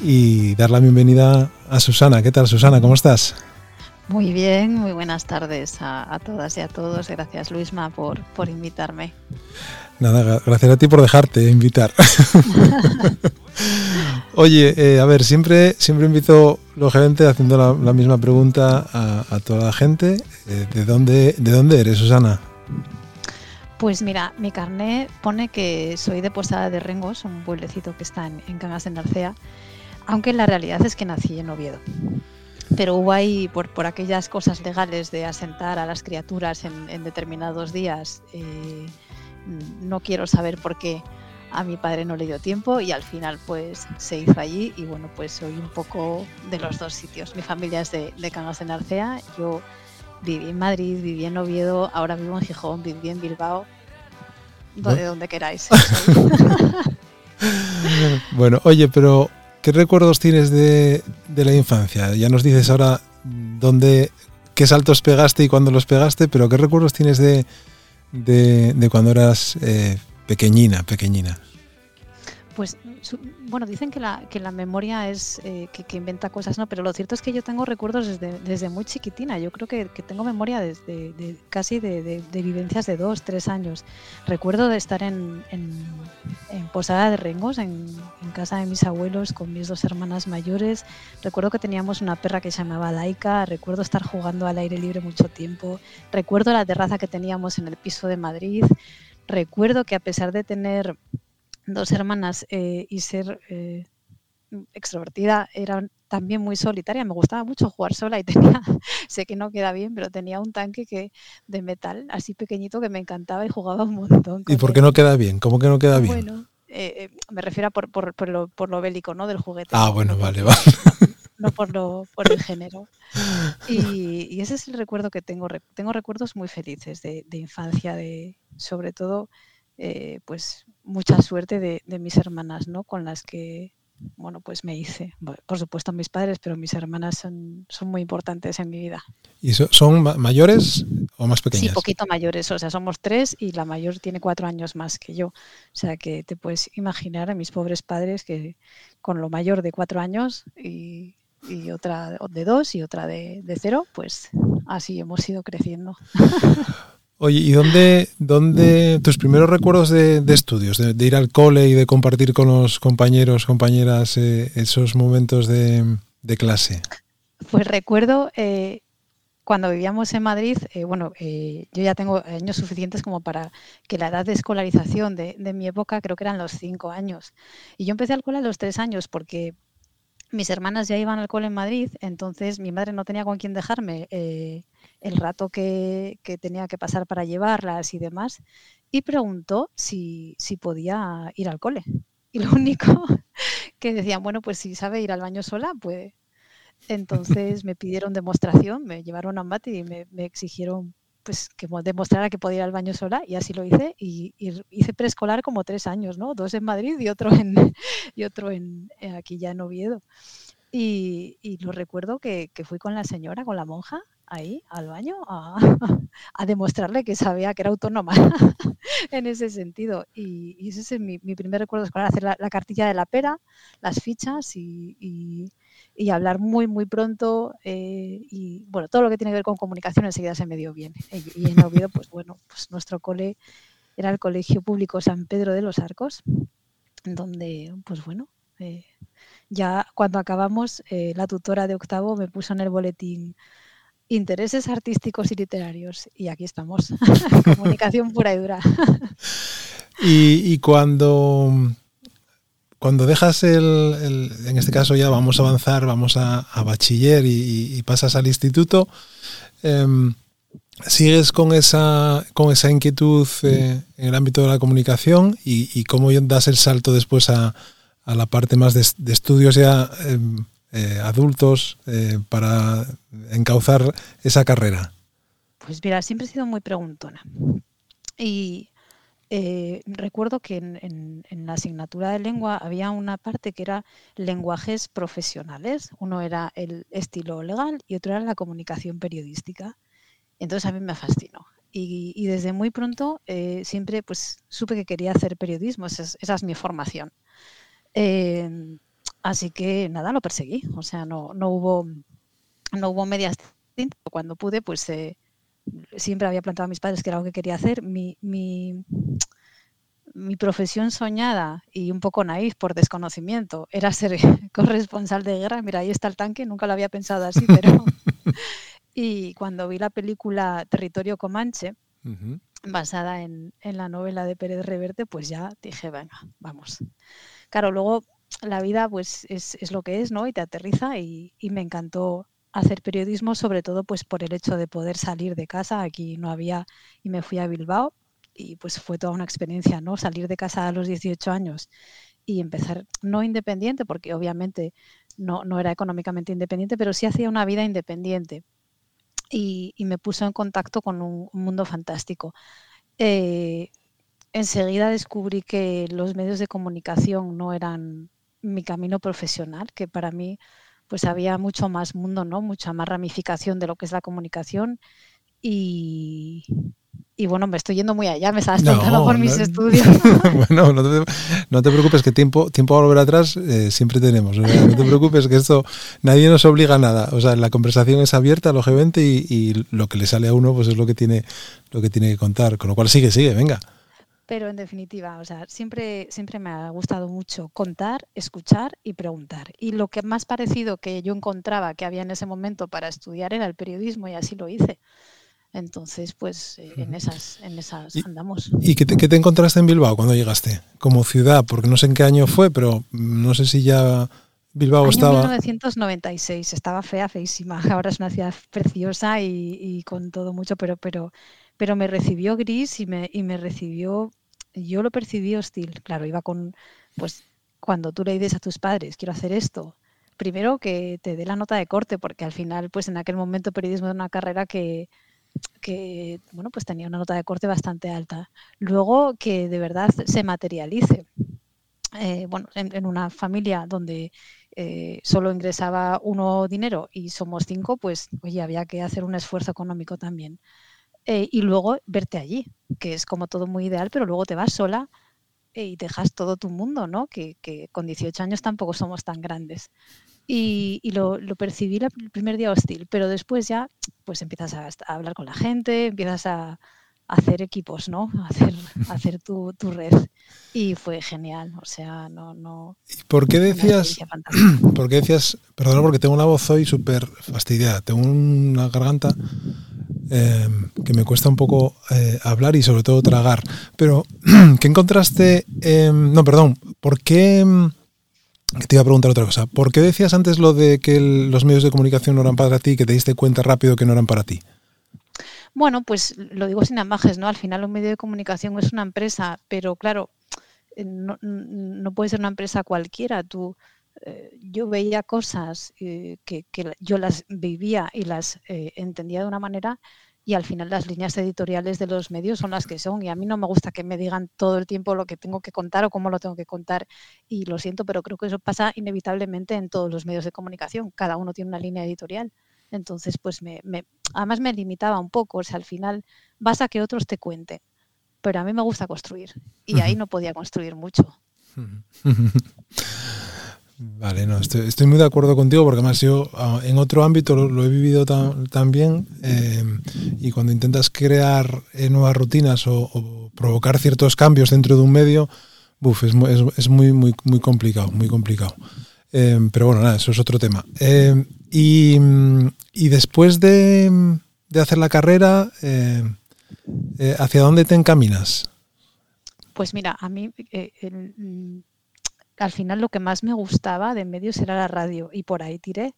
y dar la bienvenida a Susana. ¿Qué tal, Susana? ¿Cómo estás? Muy bien, muy buenas tardes a todas y a todos. Gracias, Luisma, por invitarme. Nada, gracias a ti por dejarte invitar. Oye, a ver, siempre invito, lógicamente, haciendo la misma pregunta a toda la gente. ¿De dónde eres, Susana? Pues mira, mi carné pone que soy de Posada de Rengos, un pueblecito que está en Cangas de Narcea, aunque la realidad es que nací en Oviedo. Pero hubo ahí, por aquellas cosas legales de asentar a las criaturas en determinados días, no quiero saber por qué a mi padre no le dio tiempo y al final pues se hizo allí y bueno, pues soy un poco de los dos sitios. Mi familia es de Cangas de Narcea, yo viví en Madrid, viví en Oviedo, ahora vivo en Gijón, viví en Bilbao, donde queráis. Bueno, oye, pero... ¿Qué recuerdos tienes de la infancia? Ya nos dices ahora qué saltos pegaste y cuándo los pegaste, pero ¿qué recuerdos tienes de cuando eras pequeñina? Pues bueno, dicen que la memoria es que inventa cosas, ¿no? Pero lo cierto es que yo tengo recuerdos desde muy chiquitina. Yo creo que tengo memoria desde casi de vivencias de 2, 3 años. Recuerdo de estar en Posada de Rengos, en casa de mis abuelos, con mis 2 hermanas mayores. Recuerdo que teníamos una perra que se llamaba Laika. Recuerdo estar jugando al aire libre mucho tiempo. Recuerdo la terraza que teníamos en el piso de Madrid. Recuerdo que a pesar de tener 2 hermanas y ser extrovertida, era también muy solitaria. Me gustaba mucho jugar sola y tenía, sé que no queda bien, pero tenía un tanque de metal así pequeñito que me encantaba y jugaba un montón. ¿Y por qué no queda bien? ¿Cómo que no queda bien? Bueno, me refiero a por lo bélico, ¿no? Del juguete. Ah, bueno, vale. No por el género. Y ese es el recuerdo que tengo. Tengo recuerdos muy felices de infancia, sobre todo... pues mucha suerte de mis hermanas, ¿no? Con las que, bueno, pues me hice. Por supuesto mis padres, pero mis hermanas son muy importantes en mi vida. ¿Y son mayores o más pequeñas? Sí, poquito mayores. O sea, somos 3 y la mayor tiene 4 años más que yo. O sea, que te puedes imaginar a mis pobres padres que con lo mayor de 4 años y otra de 2 y otra de 0, pues así hemos ido creciendo. Oye, ¿y dónde tus primeros recuerdos de estudios, de ir al cole y de compartir con los compañeros, compañeras, esos momentos de clase? Pues recuerdo cuando vivíamos en Madrid, yo ya tengo años suficientes como para que la edad de escolarización de mi época creo que eran los 5 años. Y yo empecé al cole a los 3 años porque... mis hermanas ya iban al cole en Madrid, entonces mi madre no tenía con quién dejarme el rato que tenía que pasar para llevarlas y demás, y preguntó si podía ir al cole. Y lo único que decían, bueno, pues si sabe ir al baño sola, puede. Entonces me pidieron demostración, me llevaron a Ambati y me exigieron pues que demostrara que podía ir al baño sola, y así lo hice, y hice preescolar como 3 años, ¿no? 2 en Madrid y otro en aquí ya en Oviedo. Y lo recuerdo que fui con la señora, con la monja, ahí al baño, a demostrarle que sabía que era autónoma en ese sentido. Y ese es mi primer recuerdo escolar, hacer la cartilla de la pera, las fichas y hablar muy, muy pronto, y bueno, todo lo que tiene que ver con comunicación enseguida se me dio bien. Y en Oviedo, pues bueno, pues nuestro cole era el Colegio Público San Pedro de los Arcos, donde, pues bueno, ya cuando acabamos, la tutora de 8º me puso en el boletín intereses artísticos y literarios, y aquí estamos, comunicación pura y dura. Y Cuando dejas en este caso ya vamos a avanzar, vamos a bachiller y pasas al instituto, ¿sigues con esa inquietud en el ámbito de la comunicación y cómo das el salto después a la parte más de estudios ya adultos para encauzar esa carrera? Pues mira, siempre he sido muy preguntona y... recuerdo que en la asignatura de lengua había una parte que era lenguajes profesionales, uno era el estilo legal y otro era la comunicación periodística. Entonces a mí me fascinó y desde muy pronto siempre pues supe que quería hacer periodismo, esa es mi formación. Así que nada, lo perseguí. O sea, no hubo medias tintas. Cuando pude, pues siempre había planteado a mis padres que era lo que quería hacer. Mi profesión soñada y un poco naif por desconocimiento era ser corresponsal de guerra. Mira, ahí está el tanque, nunca lo había pensado así, pero... Y cuando vi la película Territorio Comanche, uh-huh, basada en la novela de Pérez Reverte, pues ya dije, venga, vamos. Claro, luego la vida pues es lo que es, ¿no? Y te aterriza y me encantó hacer periodismo, sobre todo pues por el hecho de poder salir de casa. Aquí no había, y me fui a Bilbao. Y pues fue toda una experiencia, ¿no? Salir de casa a los 18 años y empezar, no independiente, porque obviamente no era económicamente independiente, pero sí hacía una vida independiente. Y me puso en contacto con un mundo fantástico. Enseguida descubrí que los medios de comunicación no eran mi camino profesional, que para mí pues había mucho más mundo, ¿no? Mucha más ramificación de lo que es la comunicación. Y bueno, me estoy yendo muy allá, me estás tentando por mis estudios. Bueno, no te preocupes, que tiempo a volver atrás siempre tenemos. No te preocupes, que esto nadie nos obliga a nada. O sea, la conversación es abierta, lo G20, y lo que le sale a uno pues es lo que tiene que contar. Con lo cual sigue, venga. Pero en definitiva, o sea, siempre me ha gustado mucho contar, escuchar y preguntar. Y lo que más parecido que yo encontraba que había en ese momento para estudiar era el periodismo, y así lo hice. Entonces, pues en esas andamos. ¿Y qué te encontraste en Bilbao cuando llegaste? Como ciudad, porque no sé en qué año fue, pero no sé si ya Bilbao año estaba... 1996, estaba fea, feísima. Ahora es una ciudad preciosa y con todo mucho, pero me recibió gris y me recibió... Yo lo percibí hostil. Claro, iba con... Pues cuando tú le dices a tus padres, quiero hacer esto... Primero que te dé la nota de corte, porque al final, pues en aquel momento periodismo era una carrera que bueno, pues tenía una nota de corte bastante alta. Luego que de verdad se materialice. Bueno, en una familia donde solo ingresaba uno dinero y somos 5, pues oye, había que hacer un esfuerzo económico también. Y luego verte allí, que es como todo muy ideal, pero luego te vas sola y dejas todo tu mundo, ¿no? Que con 18 años tampoco somos tan grandes. Y lo percibí el primer día hostil, pero después ya pues empiezas a hablar con la gente, empiezas a hacer equipos, ¿no? A hacer tu red. Y fue genial, o sea, no... ¿Y por qué decías, perdona porque tengo una voz hoy súper fastidiada, tengo una garganta que me cuesta un poco hablar y sobre todo tragar, pero ¿qué encontraste? ¿Por qué...? Te iba a preguntar otra cosa. ¿Por qué decías antes lo de que los medios de comunicación no eran para ti, que te diste cuenta rápido que no eran para ti? Bueno, pues lo digo sin ambajes, ¿no? Al final un medio de comunicación es una empresa, pero claro, no puede ser una empresa cualquiera. Yo veía cosas que yo las vivía y las entendía de una manera, y al final las líneas editoriales de los medios son las que son, y a mí no me gusta que me digan todo el tiempo lo que tengo que contar o cómo lo tengo que contar, y lo siento, pero creo que eso pasa inevitablemente en todos los medios de comunicación, cada uno tiene una línea editorial. Entonces pues además me limitaba un poco, o sea, al final vas a que otros te cuenten, pero a mí me gusta construir, y ahí no podía construir mucho. Vale, no, estoy muy de acuerdo contigo, porque además yo en otro ámbito lo he vivido también, y cuando intentas crear nuevas rutinas o provocar ciertos cambios dentro de un medio, es muy complicado, muy complicado. Pero bueno, nada, eso es otro tema. Y después de hacer la carrera, ¿hacia dónde te encaminas? Pues mira, a mí... al final lo que más me gustaba de medios era la radio, y por ahí tiré.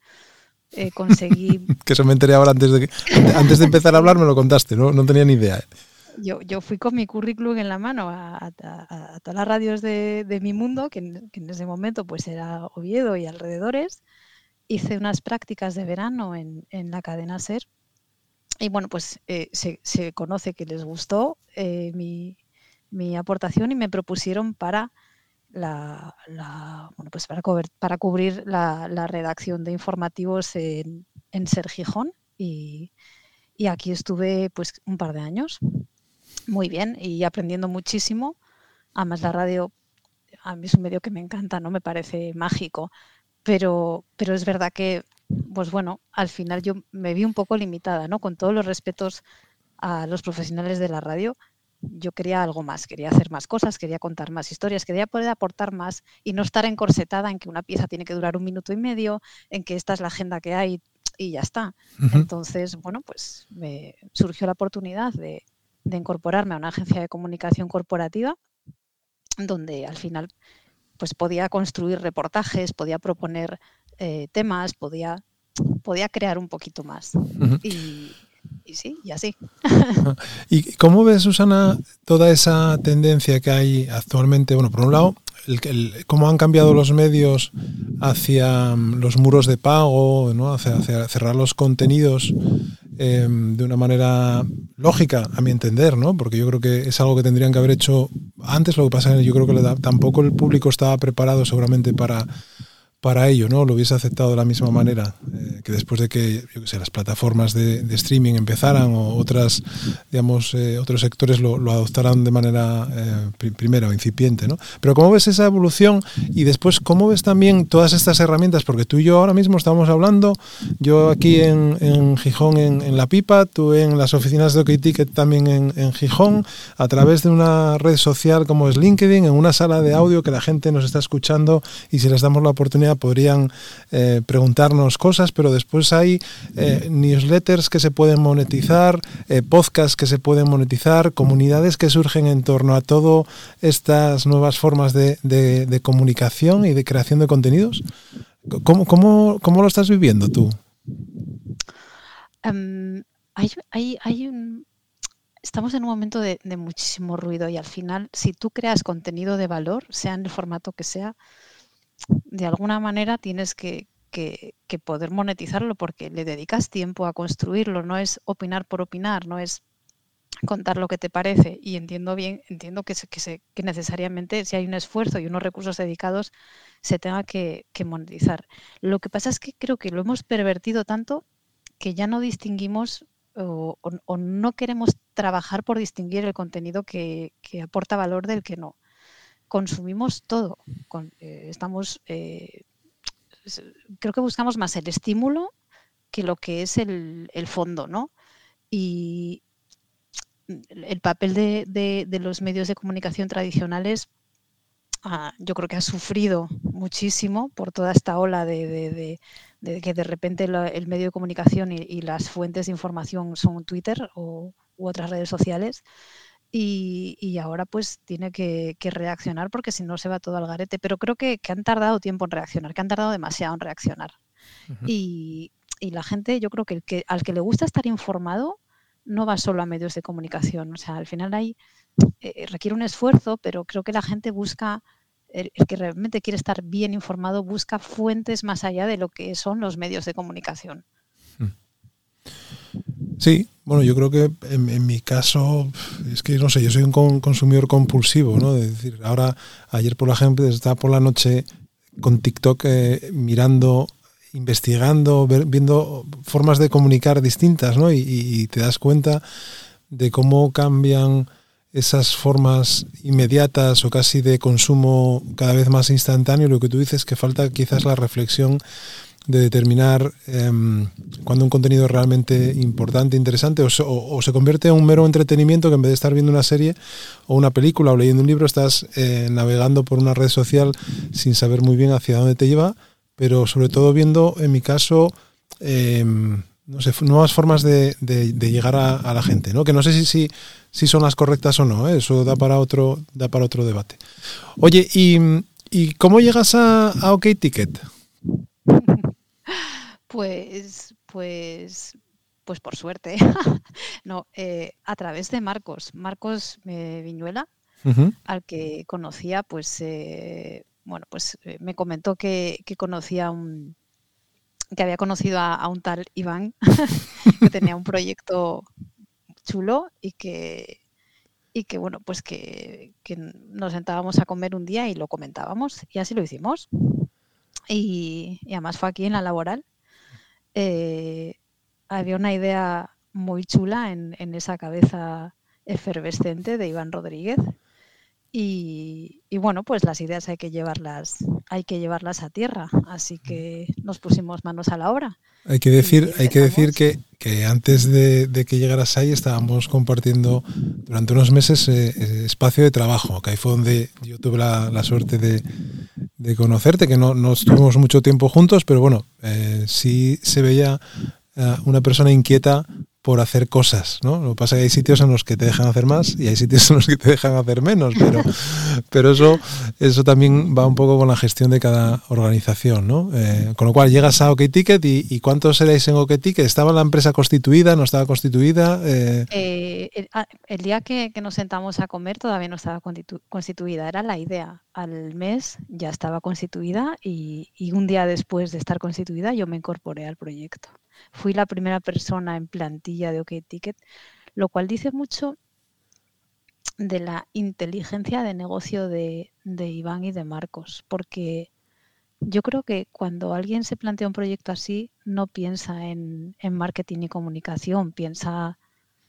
Conseguí... Que eso me enteré ahora antes de empezar a hablar, me lo contaste, no tenía ni idea. Yo fui con mi currículum en la mano a todas las radios de mi mundo, que en ese momento pues era Oviedo y alrededores. Hice unas prácticas de verano en la cadena SER, y bueno, pues se conoce que les gustó mi aportación, y me propusieron para... bueno, pues para cubrir la redacción de informativos en SER Gijón, y aquí estuve pues un par de años, muy bien, y aprendiendo muchísimo. Además la radio a mí es un medio que me encanta, no me parece mágico, pero es verdad que, pues bueno, al final yo me vi un poco limitada, ¿no? Con todos los respetos a los profesionales de la radio, yo quería algo más, quería hacer más cosas, quería contar más historias, quería poder aportar más y no estar encorsetada en que una pieza tiene que durar 1,5 minutos, en que esta es la agenda que hay y ya está. Entonces, bueno, pues me surgió la oportunidad de incorporarme a una agencia de comunicación corporativa donde al final pues podía construir reportajes, podía proponer temas, podía crear un poquito más. Y sí, y así. ¿Y cómo ves, Susana, toda esa tendencia que hay actualmente? Bueno, por un lado, cómo han cambiado los medios hacia los muros de pago, ¿no? Hacia cerrar los contenidos de una manera lógica, a mi entender, ¿no? Porque yo creo que es algo que tendrían que haber hecho antes. Lo que pasa es que yo creo que tampoco el público estaba preparado seguramente para ello, ¿no? Lo hubiese aceptado de la misma manera que después de que, yo que sé, las plataformas de streaming empezaran o otras, digamos, otros sectores lo adoptaran de manera primera o incipiente, ¿no? Pero ¿cómo ves esa evolución? Y después, ¿cómo ves también todas estas herramientas? Porque tú y yo ahora mismo estamos hablando, yo aquí en Gijón en La Pipa, tú en las oficinas de OkTicket también en Gijón, a través de una red social como es LinkedIn, en una sala de audio que la gente nos está escuchando y si les damos la oportunidad podrían preguntarnos cosas, pero después hay newsletters que se pueden monetizar, podcasts que se pueden monetizar, comunidades que surgen en torno a todas estas nuevas formas de comunicación y de creación de contenidos. ¿Cómo lo estás viviendo tú? Estamos en un momento de muchísimo ruido y al final, si tú creas contenido de valor, sea en el formato que sea, de alguna manera tienes que poder monetizarlo porque le dedicas tiempo a construirlo, no es opinar por opinar, no es contar lo que te parece. Y entiendo que necesariamente si hay un esfuerzo y unos recursos dedicados se tenga que monetizar. Lo que pasa es que creo que lo hemos pervertido tanto que ya no distinguimos o no queremos trabajar por distinguir el contenido que aporta valor del que no. Consumimos todo, creo que buscamos más el estímulo que lo que es el fondo, ¿no? Y el papel de los medios de comunicación tradicionales yo creo que ha sufrido muchísimo por toda esta ola de que de repente el medio de comunicación y las fuentes de información son Twitter u otras redes sociales. Y ahora pues tiene que reaccionar porque si no se va todo al garete. Pero creo que han tardado tiempo en reaccionar, que han tardado demasiado en reaccionar. Uh-huh. Y la gente, yo creo que, al que le gusta estar informado no va solo a medios de comunicación. O sea, al final requiere un esfuerzo, pero creo que la gente busca, el que realmente quiere estar bien informado, busca fuentes más allá de lo que son los medios de comunicación. Uh-huh. Sí, bueno, yo creo que en mi caso, es que no sé, yo soy un consumidor compulsivo, ¿no? Es decir, ayer por ejemplo, estaba por la noche con TikTok mirando, investigando, viendo formas de comunicar distintas, ¿no? Y te das cuenta de cómo cambian esas formas inmediatas o casi de consumo cada vez más instantáneo. Lo que tú dices, que falta quizás la reflexión de determinar cuando un contenido es realmente importante, interesante, o se convierte en un mero entretenimiento que en vez de estar viendo una serie o una película o leyendo un libro, estás navegando por una red social sin saber muy bien hacia dónde te lleva, pero sobre todo viendo, en mi caso, no sé, nuevas formas de llegar a la gente, ¿no? Que no sé si son las correctas o no, ¿eh? Eso da para otro debate. Oye, ¿y cómo llegas a OkTicket? Pues por suerte, no, a través de Marcos Viñuela, uh-huh, al que conocía, me comentó que conocía que había conocido a un tal Iván que tenía un proyecto chulo y que bueno, pues que nos sentábamos a comer un día y lo comentábamos y así lo hicimos y además fue aquí en La Laboral. Había una idea muy chula en esa cabeza efervescente de Iván Rodríguez Y bueno, pues las ideas hay que llevarlas a tierra, así que nos pusimos manos a la obra. Hay que decir que antes de que llegaras ahí estábamos compartiendo durante unos meses espacio de trabajo, que ahí fue donde yo tuve la suerte de conocerte, que no estuvimos mucho tiempo juntos, pero bueno, sí se veía una persona inquieta por hacer cosas, ¿no? Lo que pasa es que hay sitios en los que te dejan hacer más y hay sitios en los que te dejan hacer menos, pero eso también va un poco con la gestión de cada organización, ¿no? Con lo cual llegas a OkTicket y ¿cuántos erais en OkTicket? ¿Estaba la empresa constituida? ¿No estaba constituida? El día que nos sentamos a comer todavía no estaba constituida, era la idea. Al mes ya estaba constituida y un día después de estar constituida yo me incorporé al proyecto. Fui la primera persona en plantilla de OkTicket, lo cual dice mucho de la inteligencia de negocio de Iván y de Marcos, porque yo creo que cuando alguien se plantea un proyecto así, no piensa en marketing y comunicación, piensa,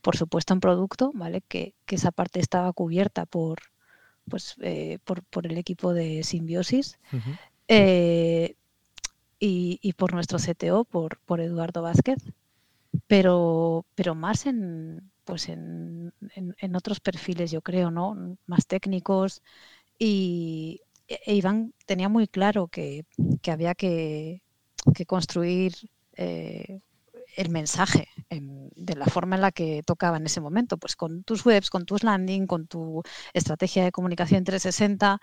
por supuesto, en producto, ¿vale? Que esa parte estaba cubierta por el equipo de Symbiosis. Uh-huh. Y por nuestro CTO, por Eduardo Vázquez, pero más en otros perfiles, yo creo, ¿no? Más técnicos. Y Iván tenía muy claro que había que construir el mensaje de la forma en la que tocaba en ese momento, pues con tus webs, con tus landing, con tu estrategia de comunicación 360.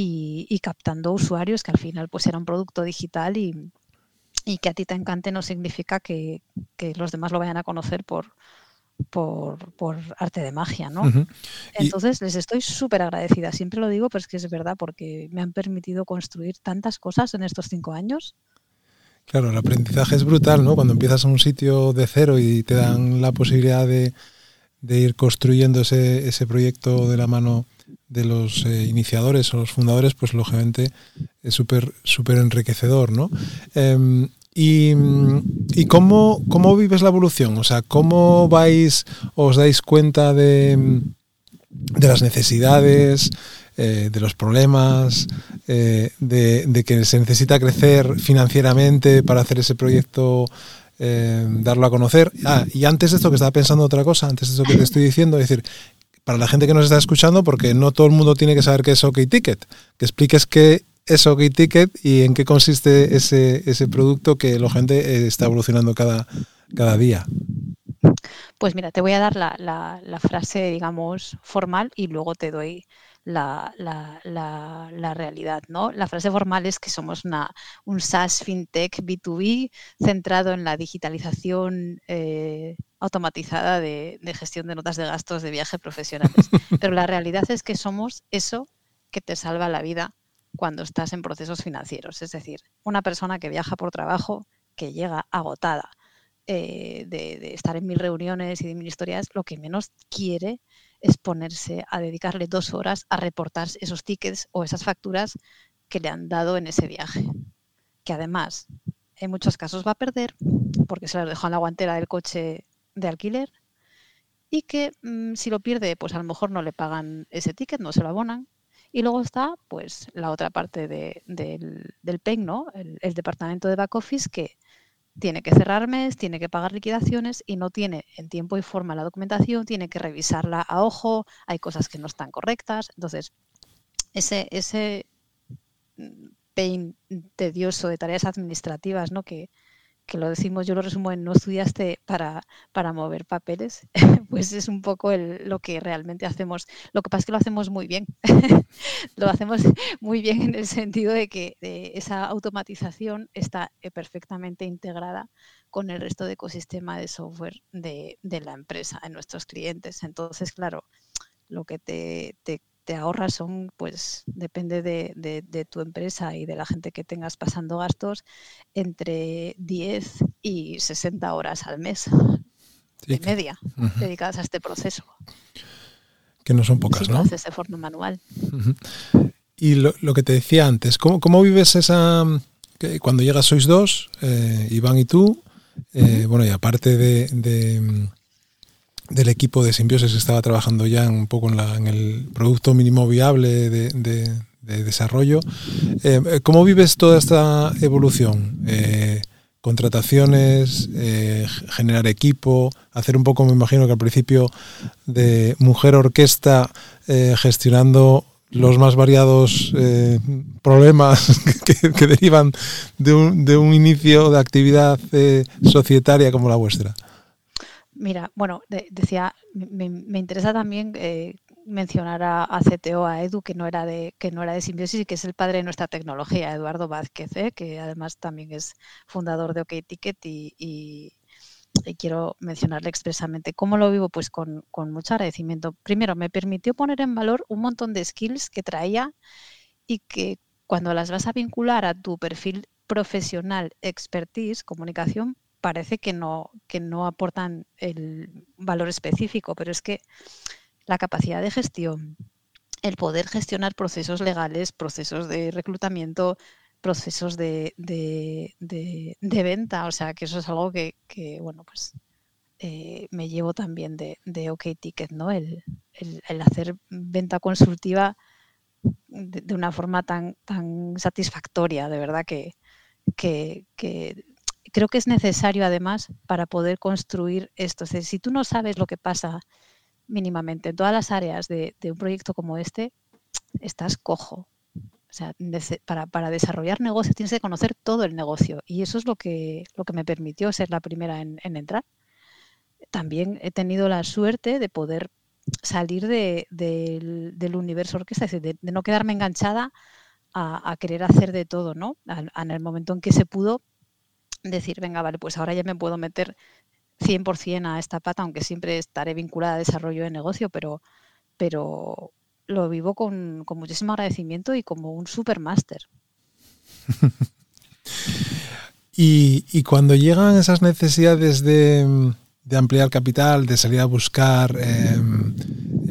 Y captando usuarios, que al final pues era un producto digital y que a ti te encante no significa que los demás lo vayan a conocer por arte de magia, ¿no? Uh-huh. Entonces les estoy súper agradecida, siempre lo digo, pero es que es verdad, porque me han permitido construir tantas cosas en estos 5 años. Claro, el aprendizaje es brutal, ¿no? Cuando empiezas a un sitio de cero y te dan la posibilidad de ir construyendo ese proyecto de la mano de los iniciadores o los fundadores, pues lógicamente es súper súper enriquecedor, ¿no? ¿Y cómo vives la evolución? O sea, ¿cómo vais, os dais cuenta de las necesidades, de los problemas, de que se necesita crecer financieramente para hacer ese proyecto, darlo a conocer? Y antes de esto, que estaba pensando otra cosa, antes de eso que te estoy diciendo, es decir, para la gente que nos está escuchando, porque no todo el mundo tiene que saber qué es OkTicket, que expliques qué es OkTicket y en qué consiste ese producto que la gente está evolucionando cada día. Pues mira, te voy a dar la frase, digamos, formal y luego te doy la realidad, ¿no? La frase formal es que somos un SaaS fintech B2B centrado en la digitalización automatizada de gestión de notas de gastos de viaje profesionales. Pero la realidad es que somos eso que te salva la vida cuando estás en procesos financieros. Es decir, una persona que viaja por trabajo, que llega agotada de estar en 1000 reuniones y de 1000 historias, lo que menos quiere es ponerse a dedicarle 2 horas a reportar esos tickets o esas facturas que le han dado en ese viaje. Que además, en muchos casos va a perder porque se las dejó en la guantera del coche de alquiler y que si lo pierde, pues a lo mejor no le pagan ese ticket, no se lo abonan. Y luego está pues la otra parte del PEC, ¿no? El departamento de back office que tiene que cerrar mes, tiene que pagar liquidaciones y no tiene en tiempo y forma la documentación, tiene que revisarla a ojo, hay cosas que no están correctas. Entonces, ese pain tedioso de tareas administrativas, ¿no? Que lo decimos, yo lo resumo en no estudiaste para mover papeles, pues es un poco lo que realmente hacemos. Lo que pasa es que lo hacemos muy bien. Lo hacemos muy bien en el sentido de que esa automatización está perfectamente integrada con el resto de ecosistema de software de la empresa, en nuestros clientes. Entonces, claro, lo que te ahorras son, pues depende de tu empresa y de la gente que tengas pasando gastos, entre 10 y 60 horas al mes, sí, de media, uh-huh, dedicadas a este proceso. Que no son pocas, sí, ¿no? Haces de forma manual. Uh-huh. Y lo que te decía antes, ¿cómo vives esa... Que cuando llegas sois 2, Iván y tú, uh-huh, bueno, y aparte de del equipo de Symbiosis estaba trabajando ya un poco en el producto mínimo viable de desarrollo. ¿Cómo vives toda esta evolución? Contrataciones, generar equipo, hacer un poco, me imagino que al principio, de mujer orquesta gestionando los más variados problemas que derivan de un inicio de actividad societaria como la vuestra. Mira, bueno, decía, me interesa también mencionar a CTO, a Edu, que no era de Symbiosis y que es el padre de nuestra tecnología, Eduardo Vázquez, que además también es fundador de OkTicket y quiero mencionarle expresamente. ¿Cómo lo vivo? Pues con mucho agradecimiento. Primero, me permitió poner en valor un montón de skills que traía y que cuando las vas a vincular a tu perfil profesional, expertise, comunicación, parece que no aportan el valor específico, pero es que la capacidad de gestión, el poder gestionar procesos legales, procesos de reclutamiento, procesos de venta, o sea, que eso es algo que bueno, pues me llevo también de OkTicket, ¿no? El hacer venta consultiva de una forma tan satisfactoria, de verdad que creo que es necesario además para poder construir esto. Es decir, si tú no sabes lo que pasa mínimamente en todas las áreas de un proyecto como este, estás cojo. O sea, para desarrollar negocio tienes que conocer todo el negocio y eso es lo que me permitió ser la primera en entrar. También he tenido la suerte de poder salir del universo orquesta, es decir, de no quedarme enganchada a querer hacer de todo, ¿no? En el momento en que se pudo decir, venga, vale, pues ahora ya me puedo meter 100% a esta pata, aunque siempre estaré vinculada a desarrollo de negocio, pero lo vivo con muchísimo agradecimiento y como un supermáster. Y cuando llegan esas necesidades de ampliar capital, de salir a buscar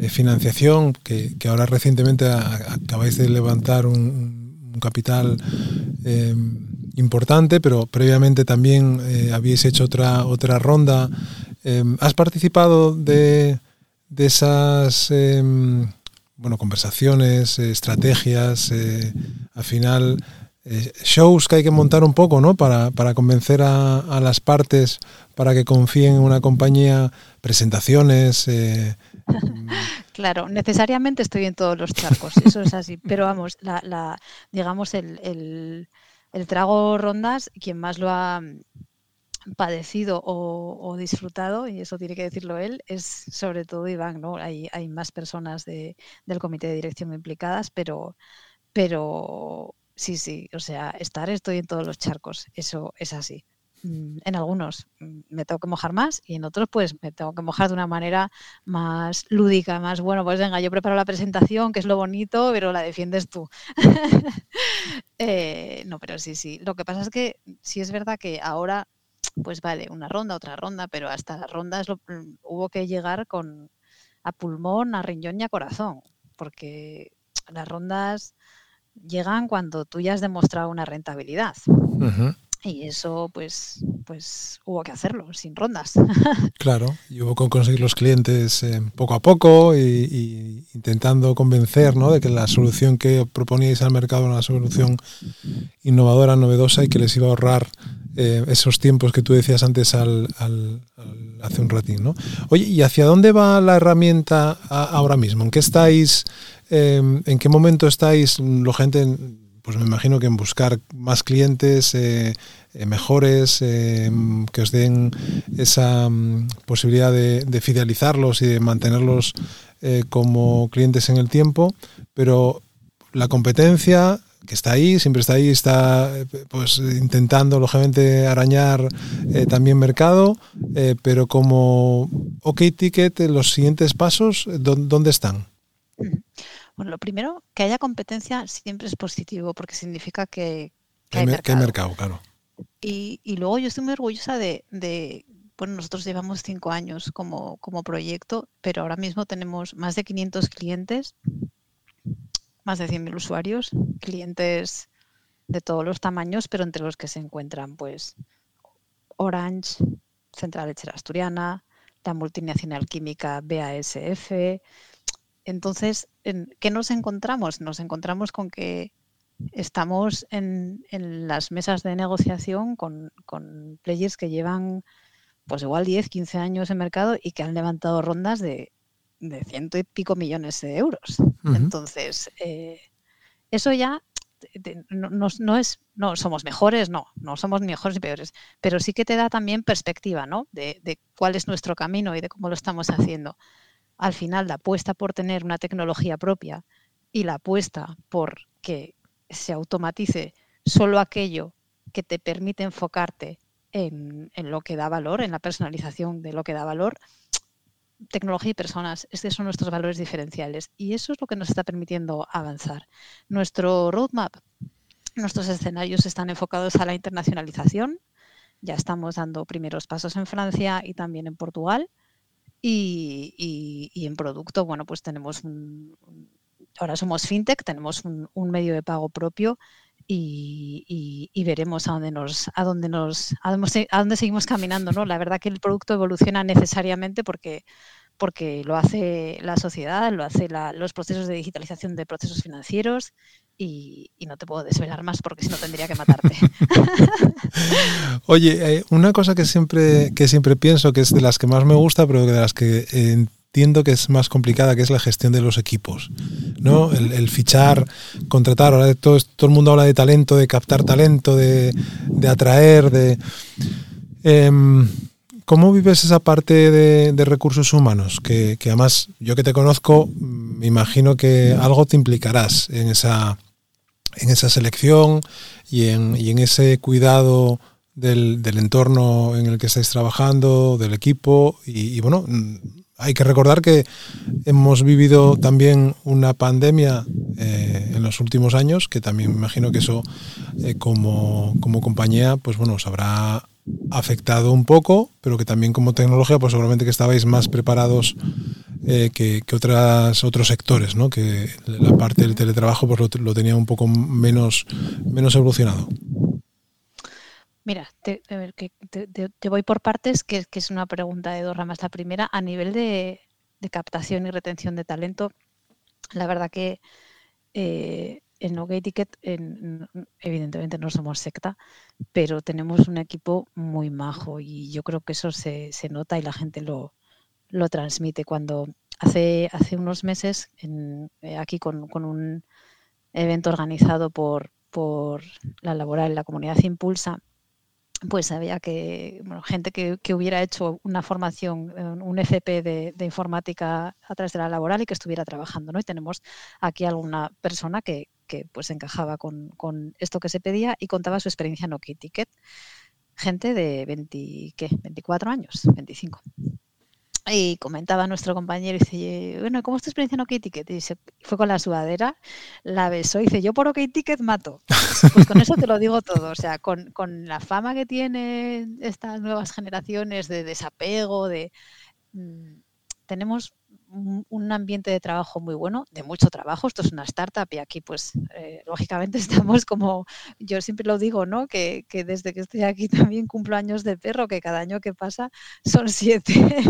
financiación, que ahora recientemente acabáis de levantar un capital importante, pero previamente también habíais hecho otra ronda. ¿Has participado de esas conversaciones, estrategias, al final shows que hay que montar un poco, ¿no? Para convencer a las partes para que confíen en una compañía, presentaciones. Claro, necesariamente estoy en todos los charcos, eso es así. Pero vamos, digamos el trago rondas, quien más lo ha padecido o disfrutado, y eso tiene que decirlo él, es sobre todo Iván, ¿no? Hay más personas del comité de dirección implicadas, pero sí, o sea, estoy en todos los charcos, eso es así. En algunos me tengo que mojar más y en otros pues me tengo que mojar de una manera más lúdica, más bueno, pues venga, yo preparo la presentación, que es lo bonito, pero la defiendes tú. No, pero sí. Lo que pasa es que sí es verdad que ahora pues vale, una ronda, otra ronda, pero hasta las rondas hubo que llegar a pulmón, a riñón y a corazón, porque las rondas llegan cuando tú ya has demostrado una rentabilidad. Uh-huh. Y eso pues hubo que hacerlo, sin rondas. Claro, y hubo que conseguir los clientes poco a poco y intentando convencer, ¿no?, de que la solución que proponíais al mercado era una solución innovadora, novedosa y que les iba a ahorrar esos tiempos que tú decías antes hace un ratín, ¿no? Oye, ¿y hacia dónde va la herramienta ahora mismo? ¿En qué estáis? ¿En qué momento estáis? La gente, pues me imagino que en buscar más clientes mejores, que os den esa posibilidad de fidelizarlos y de mantenerlos como clientes en el tiempo, pero la competencia que siempre está ahí, está pues intentando lógicamente arañar también mercado, pero como OkTicket, los siguientes pasos, ¿dónde están? Bueno, lo primero, que haya competencia siempre es positivo porque significa que hay mercado. Que hay mercado, claro. Y luego yo estoy muy orgullosa bueno, nosotros llevamos 5 años como proyecto, pero ahora mismo tenemos más de 500 clientes, más de 100.000 usuarios, clientes de todos los tamaños, pero entre los que se encuentran pues Orange, Central Lechera Asturiana, la multinacional química BASF. Entonces, ¿qué nos encontramos? Nos encontramos con que estamos en las mesas de negociación con players que llevan pues igual 10, 15 años en mercado y que han levantado rondas de 100 y pico millones de euros. Uh-huh. Entonces, eso ya no somos mejores, no somos ni mejores ni peores, pero sí que te da también perspectiva, ¿no? De cuál es nuestro camino y de cómo lo estamos haciendo. Al final, la apuesta por tener una tecnología propia y la apuesta por que se automatice solo aquello que te permite enfocarte en lo que da valor, en la personalización de lo que da valor, tecnología y personas, estos son nuestros valores diferenciales y eso es lo que nos está permitiendo avanzar. Nuestro roadmap, nuestros escenarios están enfocados a la internacionalización, ya estamos dando primeros pasos en Francia y también en Portugal y en producto, bueno, pues tenemos ahora somos fintech, tenemos un medio de pago propio y veremos a dónde seguimos caminando, ¿no? La verdad que el producto evoluciona necesariamente porque lo hace la sociedad, lo hace los procesos de digitalización de procesos financieros y no te puedo desvelar más porque si no tendría que matarte. Oye, una cosa que siempre pienso, que es de las que más me gusta, pero de las que entiendo que es más complicada, que es la gestión de los equipos, ¿no? El fichar, contratar, ahora todo el mundo habla de talento, de captar talento, de atraer, de... ¿Cómo vives esa parte de recursos humanos? Que además, yo que te conozco, me imagino que algo te implicarás en esa selección y en ese cuidado del entorno en el que estáis trabajando, del equipo, y bueno... Hay que recordar que hemos vivido también una pandemia en los últimos años, que también me imagino que eso como compañía, pues bueno, os habrá afectado un poco, pero que también como tecnología, pues seguramente que estabais más preparados que otros sectores, ¿no? Que la parte del teletrabajo pues lo tenía un poco menos evolucionado. Mira, te voy por partes, que es una pregunta de dos ramas. La primera, a nivel de captación y retención de talento, la verdad que en OkTicket, evidentemente no somos secta, pero tenemos un equipo muy majo y yo creo que eso se nota y la gente lo transmite. Cuando hace unos meses, aquí con un evento organizado por la laboral, la comunidad Impulsa, pues había gente que hubiera hecho una formación, un FP de informática a través de la laboral y que estuviera trabajando, ¿no? Y tenemos aquí alguna persona que pues encajaba con esto que se pedía y contaba su experiencia en OkTicket. Gente de 24 años, 25. Y comentaba a nuestro compañero y dice, bueno, ¿cómo es tu experiencia en OkTicket? Y fue con la sudadera, la besó y dice, yo por OkTicket mato. Pues con eso te lo digo todo, o sea, con la fama que tienen estas nuevas generaciones de desapego, tenemos un ambiente de trabajo muy bueno, de mucho trabajo, esto es una startup y aquí pues lógicamente estamos como, yo siempre lo digo, ¿no? Que desde que estoy aquí también cumplo años de perro, que cada año que pasa son 7.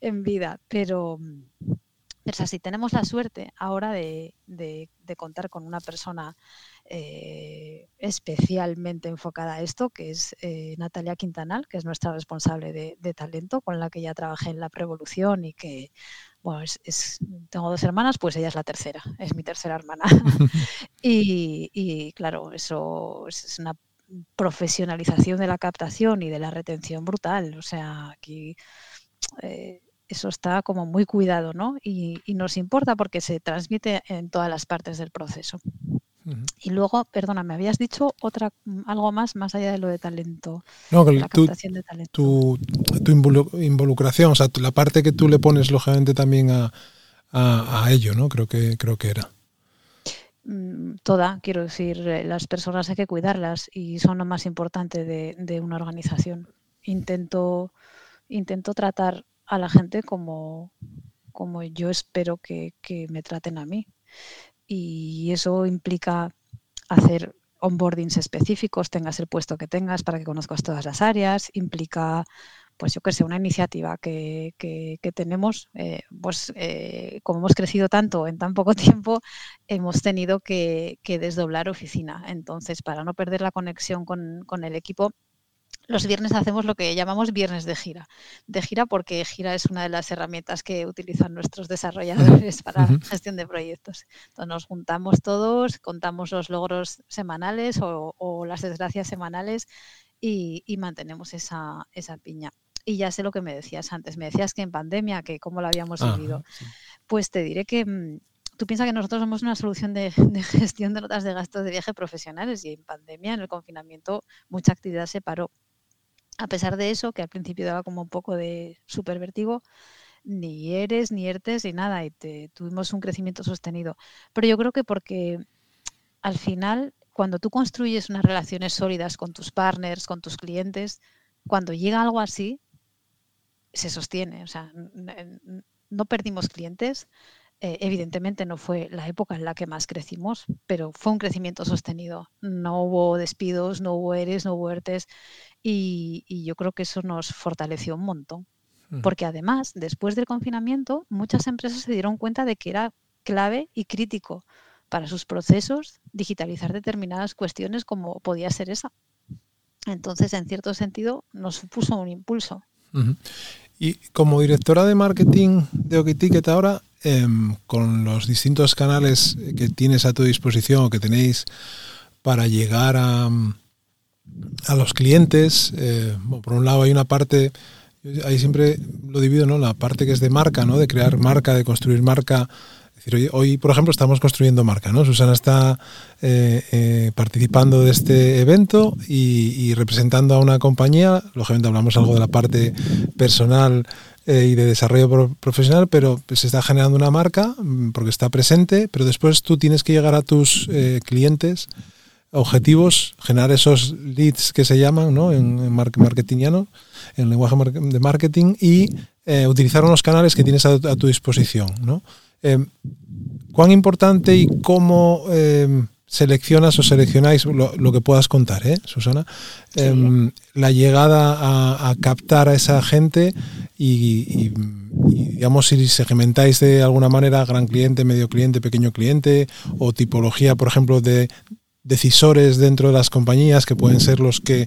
En vida, pero así tenemos la suerte ahora de contar con una persona especialmente enfocada a esto, que es Natalia Quintanal, que es nuestra responsable de talento, con la que ya trabajé en la preevolución y que, bueno, tengo 2 hermanas, pues ella es la tercera, es mi tercera hermana. y claro, eso es una profesionalización de la captación y de la retención brutal, o sea, aquí... eso está como muy cuidado, ¿no? Y nos importa porque se transmite en todas las partes del proceso. Uh-huh. Y luego, perdona, me habías dicho algo más allá de lo de talento. No, la captación de talento. Tu involucración, o sea, la parte que tú le pones lógicamente también a ello, ¿no? Creo que era. Toda, quiero decir, las personas hay que cuidarlas y son lo más importante de una organización. Intento tratar a la gente como yo espero que me traten a mí. Y eso implica hacer onboardings específicos, tengas el puesto que tengas para que conozcas todas las áreas, implica pues yo que sé, una iniciativa que tenemos, como hemos crecido tanto en tan poco tiempo, hemos tenido que desdoblar oficina. Entonces, para no perder la conexión con el equipo, los viernes hacemos lo que llamamos viernes de Jira. De Jira porque Jira es una de las herramientas que utilizan nuestros desarrolladores para gestión de proyectos. Entonces nos juntamos todos, contamos los logros semanales o las desgracias semanales y mantenemos esa piña. Y ya sé lo que me decías antes. Me decías que en pandemia, que cómo lo habíamos vivido. Sí. Pues te diré que... Tú piensas que nosotros somos una solución de gestión de notas de gastos de viaje profesionales y en pandemia, en el confinamiento, mucha actividad se paró. A pesar de eso, que al principio daba como un poco de súper vértigo, ni ERES, ni ERTES, ni nada, y tuvimos un crecimiento sostenido. Pero yo creo que porque al final, cuando tú construyes unas relaciones sólidas con tus partners, con tus clientes, cuando llega algo así, se sostiene. O sea, no perdimos clientes. Evidentemente no fue la época en la que más crecimos, pero fue un crecimiento sostenido. No hubo despidos, no hubo ERES, no hubo ERTES y yo creo que eso nos fortaleció un montón. Porque además, después del confinamiento, muchas empresas se dieron cuenta de que era clave y crítico para sus procesos digitalizar determinadas cuestiones como podía ser esa. Entonces, en cierto sentido, nos supuso un impulso. Y como directora de marketing de OkTicket ahora... con los distintos canales que tienes a tu disposición o que tenéis para llegar a los clientes, bueno, por un lado hay una parte, ahí siempre lo divido, ¿no? La parte que es de marca, ¿no? De crear marca, de construir marca. Es decir, hoy por ejemplo estamos construyendo marca, ¿no? Susana está participando de este evento y representando a una compañía. Lógicamente hablamos algo de la parte personal y de desarrollo profesional, pero se está generando una marca porque está presente, pero después tú tienes que llegar a tus clientes objetivos, generar esos leads que se llaman, ¿no? En marketingiano, en lenguaje de marketing, y utilizar unos canales que tienes a tu disposición, ¿no? ¿Cuán importante y cómo seleccionas o seleccionáis lo que puedas contar, Susana? Sí. La llegada a captar a esa gente y digamos, si segmentáis de alguna manera gran cliente, medio cliente, pequeño cliente, o tipología, por ejemplo, de decisores dentro de las compañías que pueden ser los que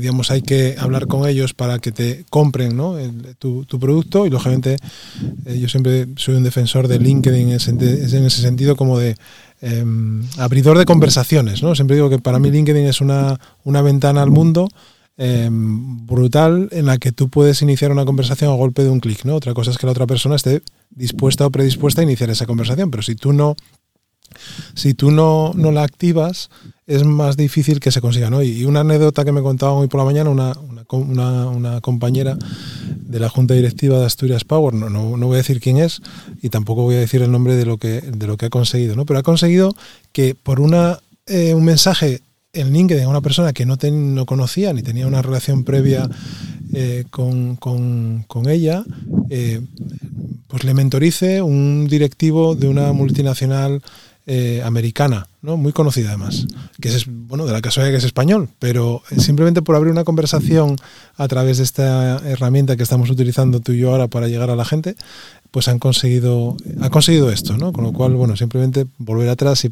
digamos, hay que hablar con ellos para que te compren, ¿no? tu producto. Y lógicamente yo siempre soy un defensor de LinkedIn en ese sentido, como de abridor de conversaciones, ¿no? Siempre digo que para mí LinkedIn es una ventana al mundo brutal, en la que tú puedes iniciar una conversación a golpe de un clic, ¿no? Otra cosa es que la otra persona esté dispuesta o predispuesta a iniciar esa conversación, pero si tú no la activas, es más difícil que se consiga, ¿no? Y una anécdota que me contaba hoy por la mañana una compañera de la Junta Directiva de Asturias Power, no voy a decir quién es y tampoco voy a decir el nombre de lo que ha conseguido, ¿no? Pero ha conseguido que por un mensaje en LinkedIn a una persona que no conocía ni tenía una relación previa con ella, pues le mentorice un directivo de una multinacional americana, ¿no? Muy conocida además, que es, bueno, de la casualidad que es español, pero simplemente por abrir una conversación a través de esta herramienta que estamos utilizando tú y yo ahora para llegar a la gente, pues ha conseguido esto, ¿no? Con lo cual, bueno, simplemente volver atrás y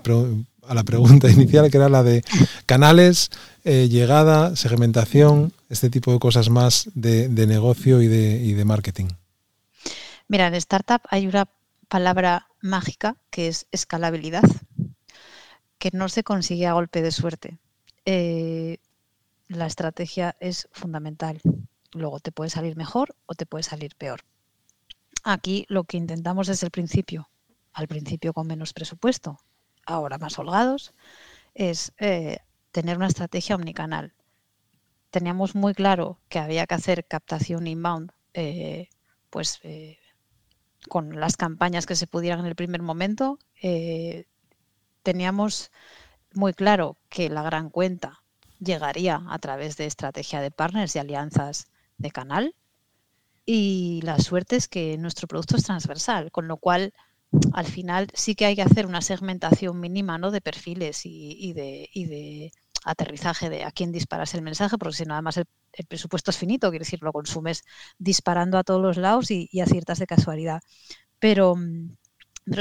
a la pregunta inicial, que era la de canales, llegada, segmentación, este tipo de cosas más de negocio y de marketing. Mira, en startup hay una palabra mágica que es escalabilidad, que no se consigue a golpe de suerte. La estrategia es fundamental. Luego te puede salir mejor o te puede salir peor. Aquí lo que intentamos es el principio. Al principio con menos presupuesto, ahora más holgados, es tener una estrategia omnicanal. Teníamos muy claro que había que hacer captación inbound con las campañas que se pudieran en el primer momento. Teníamos muy claro que la gran cuenta llegaría a través de estrategia de partners y alianzas de canal. Y la suerte es que nuestro producto es transversal, con lo cual... Al final sí que hay que hacer una segmentación mínima, ¿no? De perfiles y de aterrizaje de a quién disparas el mensaje, porque si no, además el el presupuesto es finito, quiero decir, lo consumes disparando a todos los lados y aciertas de casualidad. Pero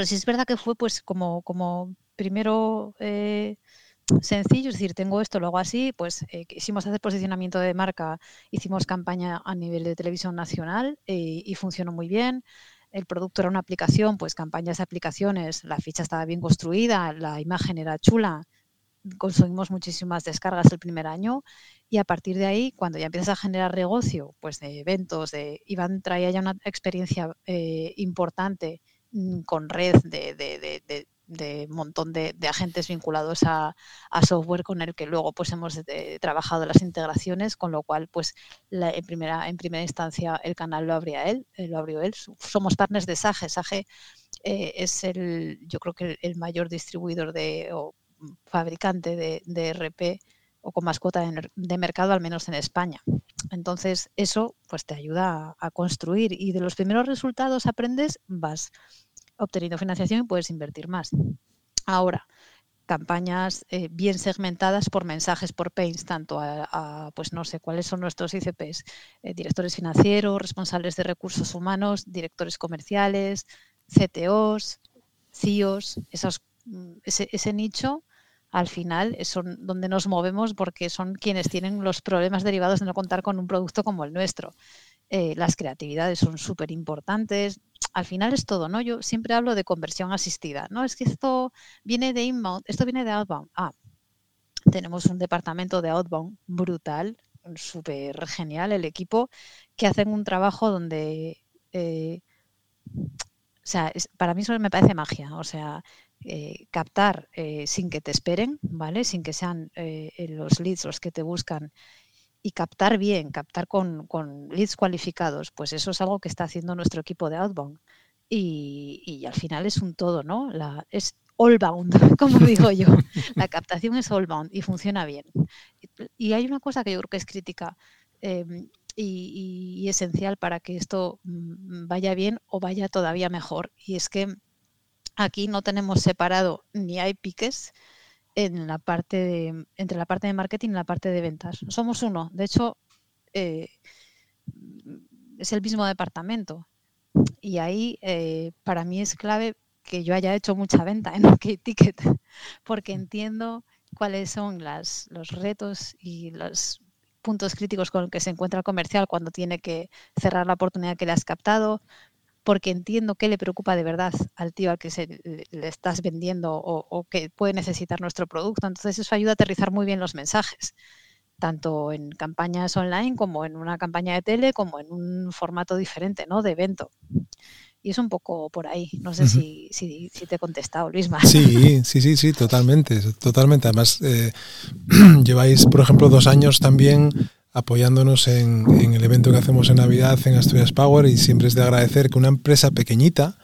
sí es verdad que fue pues como primero sencillo, es decir, tengo esto, lo hago así, pues quisimos hacer posicionamiento de marca, hicimos campaña a nivel de televisión nacional y funcionó muy bien. El producto era una aplicación, pues campañas de aplicaciones, la ficha estaba bien construida, la imagen era chula, consumimos muchísimas descargas el primer año y a partir de ahí, cuando ya empiezas a generar negocio, pues de eventos, Iván traía ya una experiencia importante con red de montón de agentes vinculados a software con el que luego pues hemos trabajado las integraciones, con lo cual pues en primera instancia el canal lo abrió él. Somos partners de Sage. Sage es yo creo que el mayor distribuidor o fabricante de ERP o con más cuota de mercado, al menos en España. Entonces eso pues te ayuda a construir y de los primeros resultados aprendes, vas obteniendo financiación y puedes invertir más. Ahora, campañas bien segmentadas por mensajes, por pains, tanto pues no sé, cuáles son nuestros ICPs, directores financieros, responsables de recursos humanos, directores comerciales, CTOs, CIOs, ese nicho al final son donde nos movemos porque son quienes tienen los problemas derivados de no contar con un producto como el nuestro. Las creatividades son súper importantes. Al final es todo, ¿no? Yo siempre hablo de conversión asistida. No, es que esto viene de inbound, esto viene de outbound. Tenemos un departamento de outbound brutal, súper genial, el equipo, que hacen un trabajo donde, para mí eso me parece magia. O sea, captar sin que te esperen, ¿vale? Sin que sean los leads los que te buscan. Y captar bien, captar con leads cualificados, pues eso es algo que está haciendo nuestro equipo de outbound. Y al final es un todo, ¿no? Es allbound, como digo yo. La captación es allbound y funciona bien. Y hay una cosa que yo creo que es crítica y esencial para que esto vaya bien o vaya todavía mejor. Y es que aquí no tenemos separado ni hay piques entre la parte de marketing y la parte de ventas. Somos uno. De hecho, es el mismo departamento. Y ahí, para mí es clave que yo haya hecho mucha venta en OkTicket, porque entiendo cuáles son los retos y los puntos críticos con los que se encuentra el comercial cuando tiene que cerrar la oportunidad que le has captado, porque entiendo qué le preocupa de verdad al tío al que le estás vendiendo o que puede necesitar nuestro producto. Entonces eso ayuda a aterrizar muy bien los mensajes, tanto en campañas online como en una campaña de tele, como en un formato diferente, ¿no?, de evento. Y es un poco por ahí. No sé si te he contestado, Luisma. Sí, totalmente. Además, lleváis, por ejemplo, 2 años también apoyándonos en el evento que hacemos en Navidad en Asturias Power, y siempre es de agradecer que una empresa pequeñita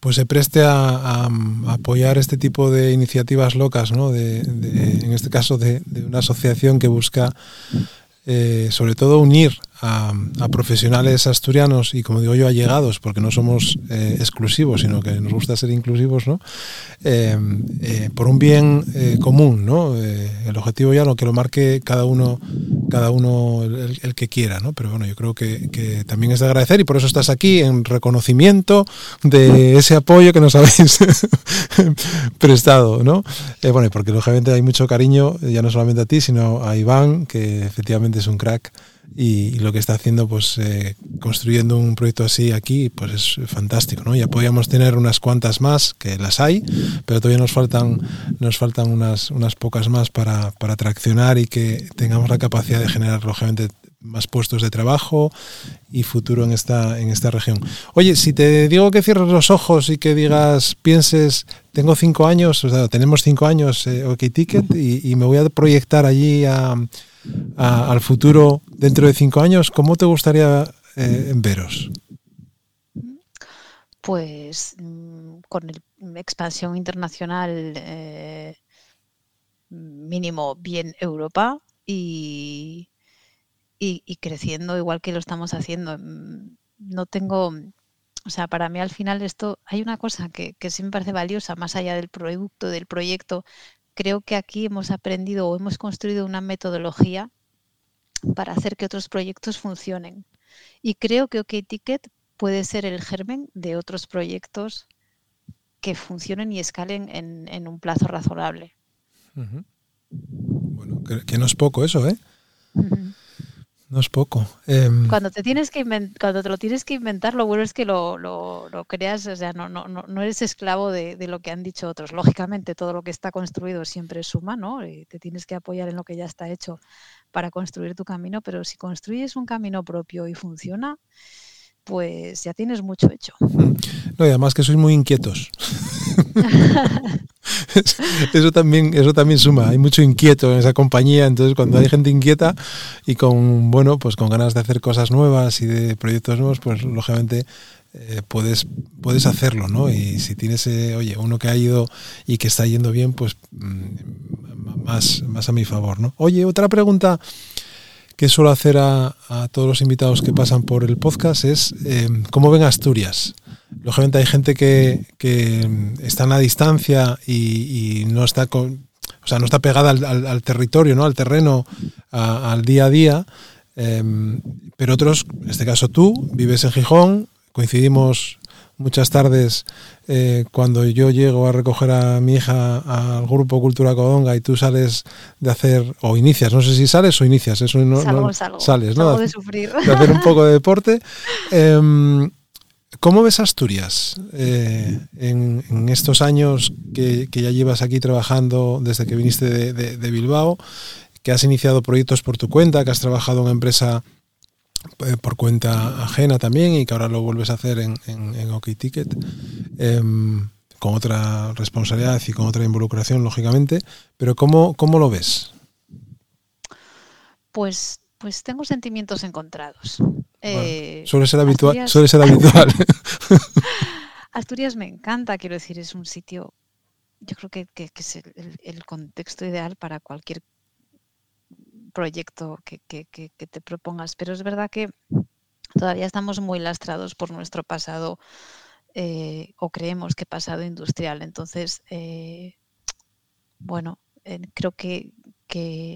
pues se preste a apoyar este tipo de iniciativas locas, ¿no? En este caso de una asociación que busca sobre todo unir a profesionales asturianos y, como digo yo, allegados, porque no somos exclusivos, sino que nos gusta ser inclusivos, ¿no? Por un bien común, ¿no? El objetivo ya no que lo marque cada uno el que quiera, ¿no? Pero bueno, yo creo que también es de agradecer, y por eso estás aquí, en reconocimiento de ese apoyo que nos habéis prestado, ¿no? Bueno, porque lógicamente hay mucho cariño, ya no solamente a ti, sino a Iván, que efectivamente es un crack. Y lo que está haciendo, pues construyendo un proyecto así aquí, pues es fantástico, ¿no? Ya podíamos tener unas cuantas más, que las hay, pero todavía nos faltan unas pocas más para traccionar y que tengamos la capacidad de generar, lógicamente, más puestos de trabajo y futuro en esta región. Oye, si te digo que cierres los ojos y que digas, pienses, tenemos 5 años OkTicket y me voy a proyectar allí al futuro dentro de 5 años, ¿cómo te gustaría veros? Pues con expansión internacional, mínimo bien Europa, y creciendo igual que lo estamos haciendo. No tengo... O sea, para mí al final esto... Hay una cosa que sí me parece valiosa, más allá del producto, del proyecto. Creo que aquí hemos aprendido o hemos construido una metodología para hacer que otros proyectos funcionen. Y creo que OkTicket puede ser el germen de otros proyectos que funcionen y escalen en un plazo razonable. Uh-huh. Bueno, que no es poco eso, ¿eh? Uh-huh. No es poco. Cuando te lo tienes que inventar, lo bueno es que lo creas, o sea, no eres esclavo de lo que han dicho otros. Lógicamente, todo lo que está construido siempre suma, ¿no? Y te tienes que apoyar en lo que ya está hecho para construir tu camino, pero si construyes un camino propio y funciona, pues ya tienes mucho hecho. No, y además que sois muy inquietos. Eso también suma. Hay mucho inquieto en esa compañía, entonces cuando hay gente inquieta y con ganas de hacer cosas nuevas y de proyectos nuevos, pues lógicamente puedes hacerlo, ¿no? Y si tienes uno que ha ido y que está yendo bien, pues más a mi favor, ¿no? Oye, otra pregunta que suelo hacer a todos los invitados que pasan por el podcast es ¿cómo ven Asturias? Lógicamente hay gente que está en la distancia y no está no está pegada al territorio, ¿no? Al terreno, al día a día, pero otros, en este caso tú, vives en Gijón, coincidimos muchas tardes cuando yo llego a recoger a mi hija al grupo Cultura Codonga y tú sales de hacer, o inicias, no sé si sales o inicias, eso no, salgo. Sales, ¿no? Salgo de sufrir. De hacer un poco de deporte. ¿Cómo ves Asturias en estos años que ya llevas aquí trabajando desde que viniste de Bilbao, que has iniciado proyectos por tu cuenta, que has trabajado en una empresa por cuenta ajena también y que ahora lo vuelves a hacer en OkTicket, con otra responsabilidad y con otra involucración, lógicamente, pero ¿cómo lo ves? Pues tengo sentimientos encontrados. Bueno, suele ser habitual. Asturias me encanta, quiero decir, es un sitio, yo creo que es el contexto ideal para cualquier proyecto que te propongas, pero es verdad que todavía estamos muy lastrados por nuestro pasado o creemos que pasado industrial, entonces creo que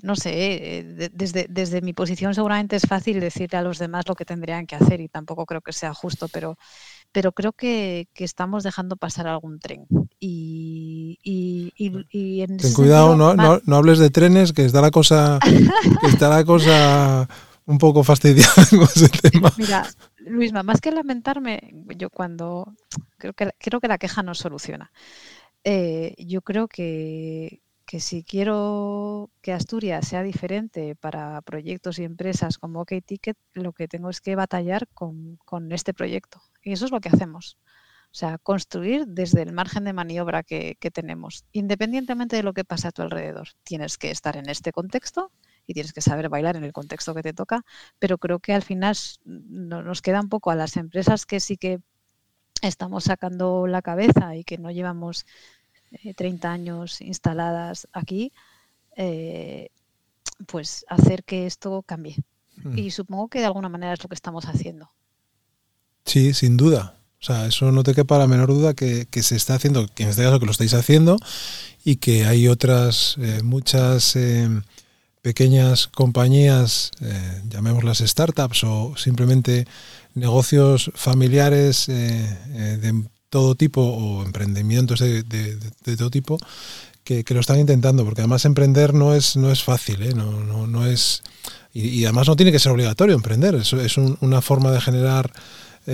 no sé, desde mi posición seguramente es fácil decirle a los demás lo que tendrían que hacer y tampoco creo que sea justo, pero creo que estamos dejando pasar algún tren. Y en ten cuidado, sentido, no hables de trenes, que está la cosa un poco fastidiada con ese tema. Mira, Luisma, más que lamentarme, yo creo que la queja no soluciona. Yo creo que si quiero que Asturias sea diferente para proyectos y empresas como OkTicket, lo que tengo es que batallar con este proyecto. Y eso es lo que hacemos. O sea, construir desde el margen de maniobra que tenemos. Independientemente de lo que pasa a tu alrededor, tienes que estar en este contexto y tienes que saber bailar en el contexto que te toca, pero creo que al final nos queda un poco a las empresas que sí que estamos sacando la cabeza y que no llevamos 30 años instaladas aquí, pues hacer que esto cambie. Y supongo que de alguna manera es lo que estamos haciendo. Sí, sin duda. O sea, eso no te quepa la menor duda que se está haciendo, que en este caso que lo estáis haciendo y que hay otras muchas pequeñas compañías, llamémoslas startups o simplemente negocios familiares de todo tipo o emprendimientos de todo tipo que lo están intentando, porque además emprender no es fácil, no es, y además no tiene que ser obligatorio emprender, es una forma de generar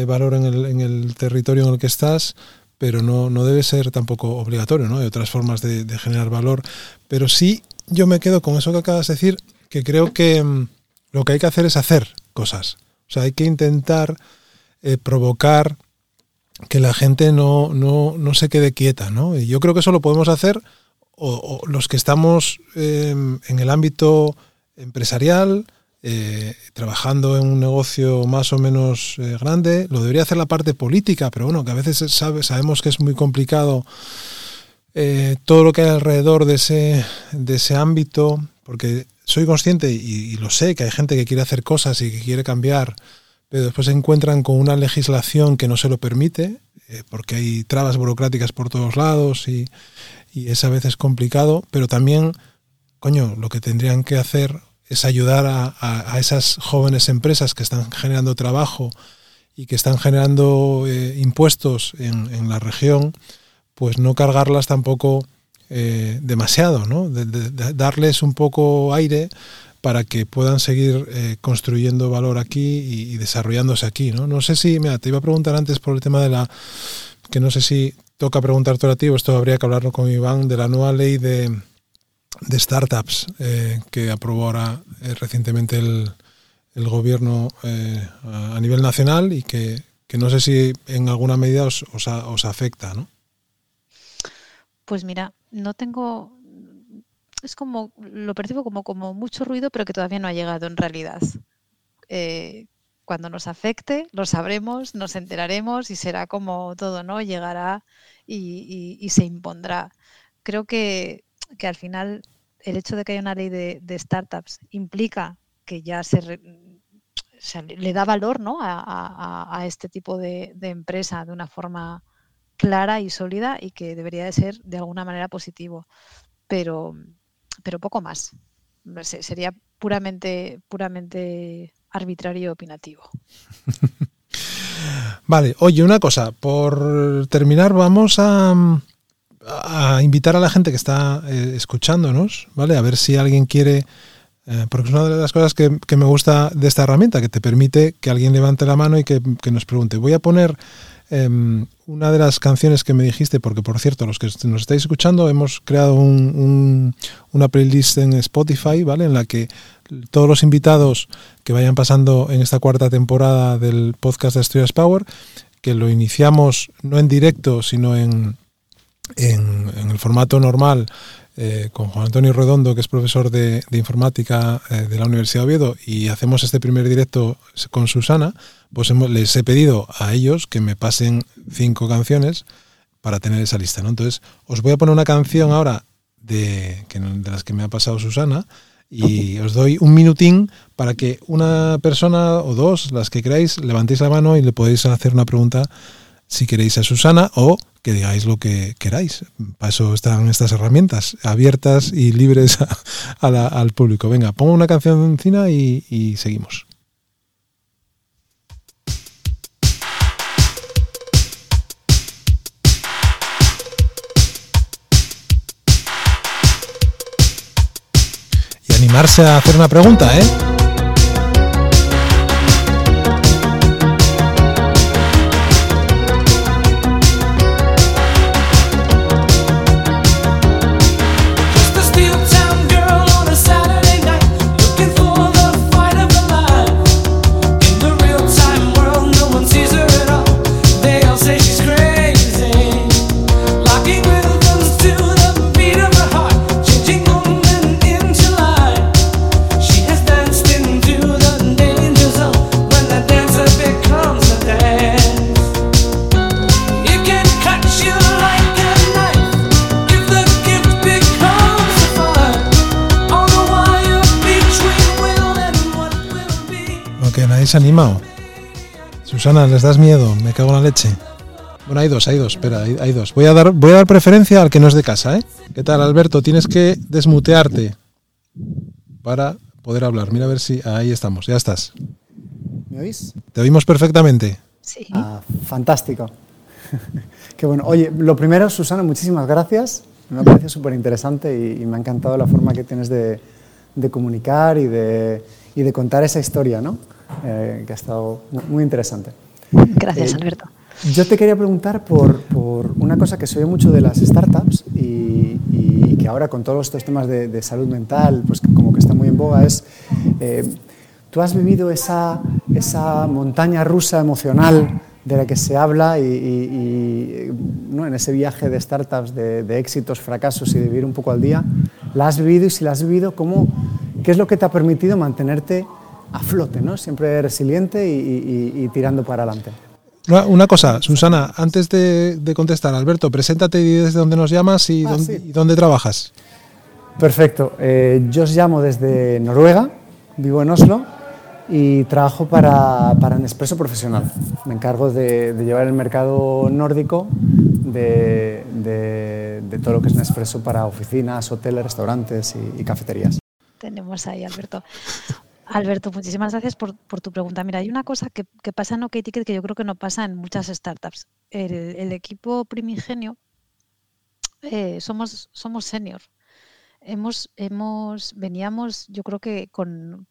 valor en el territorio en el que estás, pero no debe ser tampoco obligatorio, ¿no? Hay otras formas de generar valor, pero sí yo me quedo con eso que acabas de decir, que creo que lo que hay que hacer es hacer cosas, o sea, hay que intentar provocar que la gente no se quede quieta, ¿no? Y yo creo que eso lo podemos hacer o los que estamos en el ámbito empresarial, trabajando en un negocio más o menos grande, lo debería hacer la parte política, pero bueno, que a veces sabemos que es muy complicado todo lo que hay alrededor de ese ámbito, porque soy consciente y lo sé, que hay gente que quiere hacer cosas y que quiere cambiar, pero después se encuentran con una legislación que no se lo permite, porque hay trabas burocráticas por todos lados y es a veces complicado, pero también, coño, lo que tendrían que hacer es ayudar a esas jóvenes empresas que están generando trabajo y que están generando impuestos en la región, pues no cargarlas tampoco demasiado, ¿no? De darles un poco aire para que puedan seguir construyendo valor aquí y desarrollándose aquí, ¿no? No sé si, mira, te iba a preguntar antes por el tema de la, que no sé si toca preguntarte a ti, esto habría que hablarlo con Iván, de la nueva ley de startups que aprobó ahora recientemente el gobierno a nivel nacional y que no sé si en alguna medida os afecta, ¿no? Pues mira, no tengo... Es como, lo percibo como mucho ruido, pero que todavía no ha llegado en realidad. Cuando nos afecte, lo sabremos, nos enteraremos y será como todo, ¿no? Llegará y se impondrá. Creo que al final el hecho de que haya una ley de startups implica que ya o sea, le da valor, ¿no? a este tipo de empresa de una forma clara y sólida y que debería de ser de alguna manera positivo. Pero poco más. Sería puramente arbitrario y opinativo. Vale, oye, una cosa. Por terminar, vamos a invitar a la gente que está escuchándonos, ¿vale? A ver si alguien quiere... porque es una de las cosas que me gusta de esta herramienta, que te permite que alguien levante la mano y que nos pregunte. Voy a poner... una de las canciones que me dijiste, porque por cierto, los que nos estáis escuchando hemos creado una playlist en Spotify, ¿vale? En la que todos los invitados que vayan pasando en esta cuarta temporada del podcast de Asturias Power, que lo iniciamos no en directo, sino en el formato normal, con Juan Antonio Redondo, que es profesor de informática de la Universidad de Oviedo, y hacemos este primer directo con Susana, pues les he pedido a ellos que me pasen 5 canciones para tener esa lista, ¿no? Entonces, os voy a poner una canción ahora de las que me ha pasado Susana y os doy un minutín para que una persona o dos, las que queráis, levantéis la mano y le podéis hacer una pregunta si queréis a Susana o que digáis lo que queráis. Para eso están estas herramientas abiertas y libres al público. Venga, pongo una cancioncina y seguimos. Y animarse a hacer una pregunta, ¿eh? Animado. Susana, les das miedo, me cago en la leche. Bueno, hay dos, espera, hay dos. Voy a dar preferencia al que no es de casa, ¿eh? ¿Qué tal, Alberto? Tienes que desmutearte para poder hablar. Mira a ver si... Ahí estamos, ya estás. ¿Me oís? Te oímos perfectamente. Sí. Ah, fantástico. Qué bueno. Oye, lo primero, Susana, muchísimas gracias. Me parece súper interesante y me ha encantado la forma que tienes de comunicar y de contar esa historia, ¿no? Que ha estado muy interesante. Gracias, Alberto. Yo te quería preguntar por una cosa que se oye mucho de las startups y que ahora con todos estos temas de salud mental, pues como que está muy en boga, es ¿tú has vivido esa montaña rusa emocional de la que se habla y ¿no? en ese viaje de startups, de éxitos, fracasos y de vivir un poco al día? ¿La has vivido? Y si la has vivido, ¿qué es lo que te ha permitido mantenerte a flote, ¿no? Siempre resiliente y tirando para adelante? Una cosa, Susana, antes de contestar, Alberto, preséntate y desde dónde nos llamas y dónde trabajas. Perfecto. Yo os llamo desde Noruega, vivo en Oslo y trabajo para Nespresso Profesional. Me encargo de llevar el mercado nórdico de todo lo que es Nespresso para oficinas, hoteles, restaurantes y cafeterías. tenemos ahí, Alberto. Alberto, muchísimas gracias por tu pregunta. Mira, hay una cosa que pasa en OkTicket que yo creo que no pasa en muchas startups. El equipo primigenio somos senior. Veníamos, yo creo que con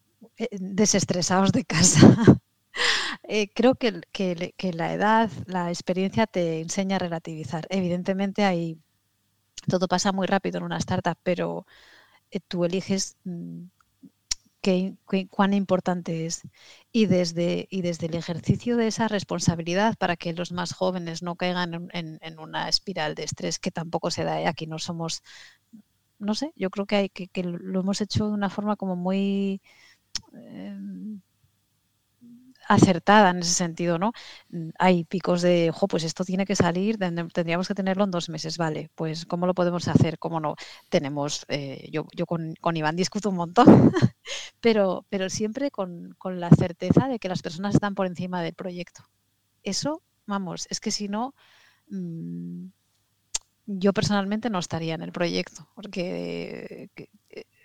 desestresados de casa. Creo que la edad, la experiencia te enseña a relativizar. Evidentemente todo pasa muy rápido en una startup, pero tú eliges cuán importante es. Y desde el ejercicio de esa responsabilidad para que los más jóvenes no caigan en una espiral de estrés que tampoco se da. Aquí no somos, no sé, yo creo que que lo hemos hecho de una forma como muy... acertada en ese sentido, ¿no? Hay picos de, pues esto tiene que salir, tendríamos que tenerlo en 2 meses, vale, pues ¿cómo lo podemos hacer? ¿Cómo no? Tenemos, yo con Iván discuto un montón, pero siempre con la certeza de que las personas están por encima del proyecto. Eso, vamos, es que si no, yo personalmente no estaría en el proyecto, porque...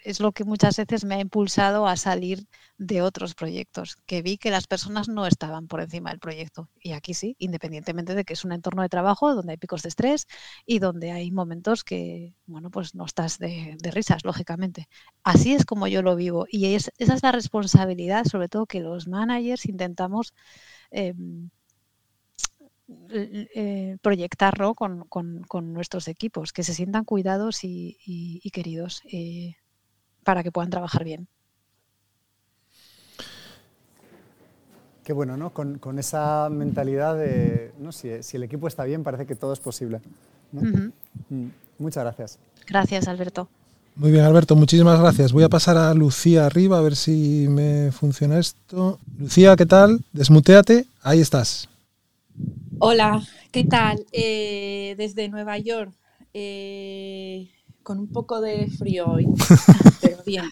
es lo que muchas veces me ha impulsado a salir de otros proyectos, que vi que las personas no estaban por encima del proyecto. Y aquí sí, independientemente de que es un entorno de trabajo donde hay picos de estrés y donde hay momentos que, pues no estás de risas, lógicamente. Así es como yo lo vivo. Y esa es la responsabilidad, sobre todo, que los managers intentamos proyectar, ¿no? con nuestros equipos, que se sientan cuidados y queridos. Para que puedan trabajar bien. Qué bueno, ¿no? Con esa mentalidad de, ¿no? Si el equipo está bien, parece que todo es posible, ¿no? Uh-huh. Muchas gracias. Gracias, Alberto. Muy bien, Alberto, muchísimas gracias. Voy a pasar a Lucía arriba, a ver si me funciona esto. Lucía, ¿qué tal? Desmutéate, ahí estás. Hola, ¿qué tal? Desde Nueva York. Con un poco de frío hoy, pero bien.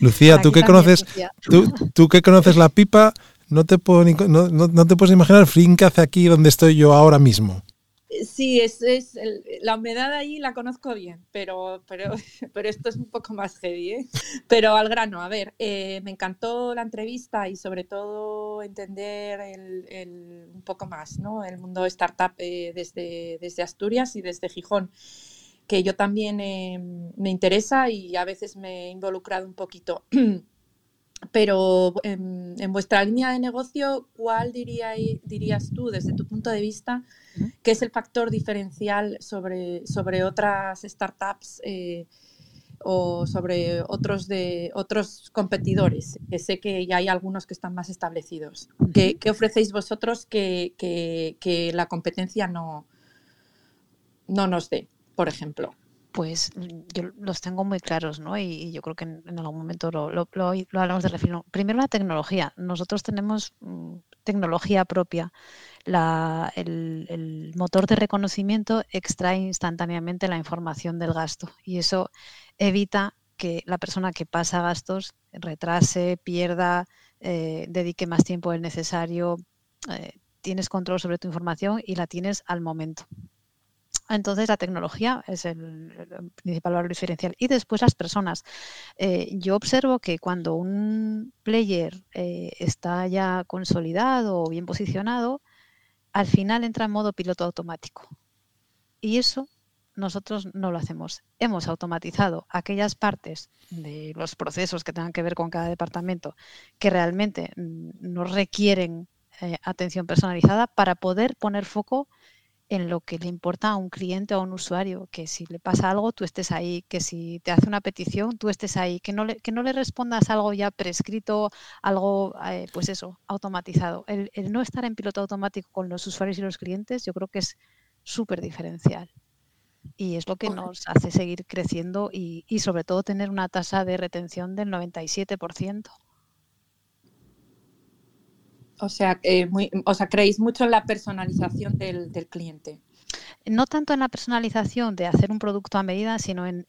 Lucía, ¿tú que conoces La Pipa, no te puedes imaginar el frío que hace aquí donde estoy yo ahora mismo. Sí, la humedad allí la conozco bien, pero esto es un poco más heavy, ¿eh? Pero al grano, a ver, me encantó la entrevista y sobre todo entender un poco más, ¿no? El mundo startup desde Asturias y desde Gijón, que yo también me interesa y a veces me he involucrado un poquito. Pero en vuestra línea de negocio, ¿cuál dirías tú, desde tu punto de vista, que es el factor diferencial sobre otras startups o sobre otros competidores? Que sé que ya hay algunos que están más establecidos. ¿Qué ofrecéis vosotros que la competencia no nos dé? Por ejemplo. Pues yo los tengo muy claros, ¿no? Y yo creo que en algún momento lo hablamos de refilón. Primero, la tecnología. Nosotros tenemos tecnología propia. El motor de reconocimiento extrae instantáneamente la información del gasto y eso evita que la persona que pasa gastos retrase, pierda, dedique más tiempo del necesario. Tienes control sobre tu información y la tienes al momento. Entonces, la tecnología es el principal valor diferencial. Y después las personas. Yo observo que cuando un player está ya consolidado o bien posicionado, al final entra en modo piloto automático. Y eso nosotros no lo hacemos. Hemos automatizado aquellas partes de los procesos que tengan que ver con cada departamento que realmente no requieren atención personalizada para poder poner foco en lo que le importa a un cliente o a un usuario, que si le pasa algo tú estés ahí, que si te hace una petición tú estés ahí, que no le respondas algo ya prescrito, algo pues eso, automatizado. El no estar en piloto automático con los usuarios y los clientes yo creo que es súper diferencial y es lo que nos hace seguir creciendo y sobre todo tener una tasa de retención del 97%. O sea, creéis mucho en la personalización del cliente. No tanto en la personalización de hacer un producto a medida, sino en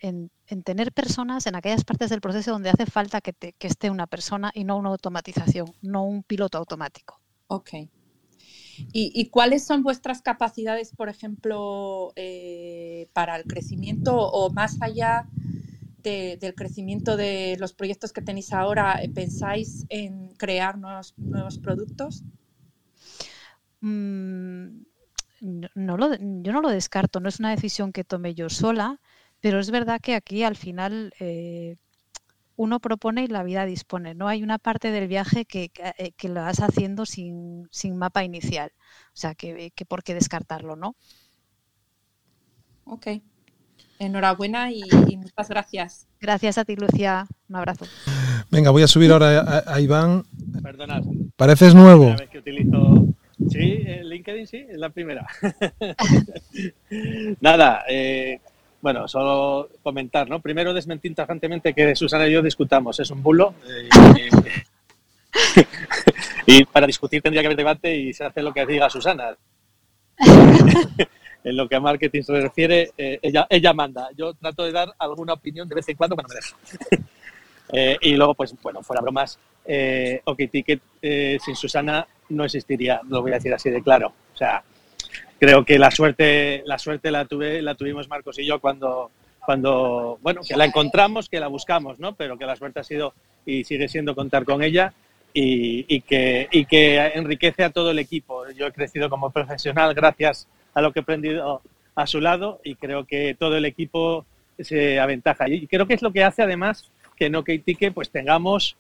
tener personas en aquellas partes del proceso donde hace falta que esté una persona y no una automatización, no un piloto automático. Ok. ¿Y cuáles son vuestras capacidades, por ejemplo, para el crecimiento o más allá del crecimiento de los proyectos que tenéis ahora, ¿pensáis en crear nuevos productos? Yo no lo descarto, no es una decisión que tome yo sola, pero es verdad que aquí al final uno propone y la vida dispone, ¿no? Hay una parte del viaje que lo vas haciendo sin mapa inicial, o sea, que por qué descartarlo, ¿no? Ok, enhorabuena y muchas gracias. Gracias a ti, Lucía, un abrazo. Venga, voy a subir ahora a Iván. Perdonad. Pareces nuevo. La primera vez que utilizo... Sí, LinkedIn sí, es la primera. Nada, bueno, solo comentar, ¿no? Primero desmentir tajantemente que Susana y yo discutamos, es un bulo. Y para discutir tendría que haber debate y se hace lo que diga Susana. En lo que a marketing se refiere, ella manda. Yo trato de dar alguna opinión de vez en cuando cuando me deja. Y luego, pues bueno, fuera bromas, OkTicket sin Susana no existiría, lo voy a decir así de claro. O sea, creo que la suerte la tuvimos Marcos y yo cuando bueno, que la encontramos, que la buscamos, ¿no? Pero que la suerte ha sido y sigue siendo contar con ella y que enriquece a todo el equipo. Yo he crecido como profesional gracias a lo que he aprendido a su lado y creo que todo el equipo se aventaja. Y creo que es lo que hace además que en OkTicket pues tengamos,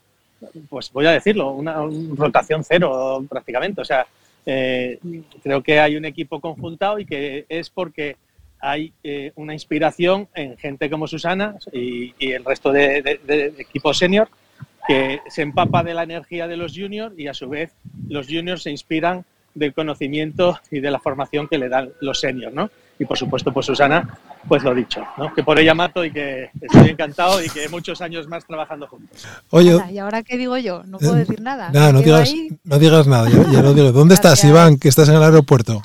pues voy a decirlo, una rotación cero prácticamente. O sea, creo que hay un equipo conjuntado y que es porque hay una inspiración en gente como Susana y el resto de equipo senior que se empapa de la energía de los juniors y a su vez los juniors se inspiran del conocimiento y de la formación que le dan los seniors, ¿no? Y por supuesto, pues Susana, pues lo dicho, ¿no? Que por ella mato y que estoy encantado y que muchos años más trabajando juntos. Oye, ¿y ahora qué digo yo? No puedo decir nada. No digas nada, ya lo digo. ¿Dónde estás, Iván, que estás en el aeropuerto?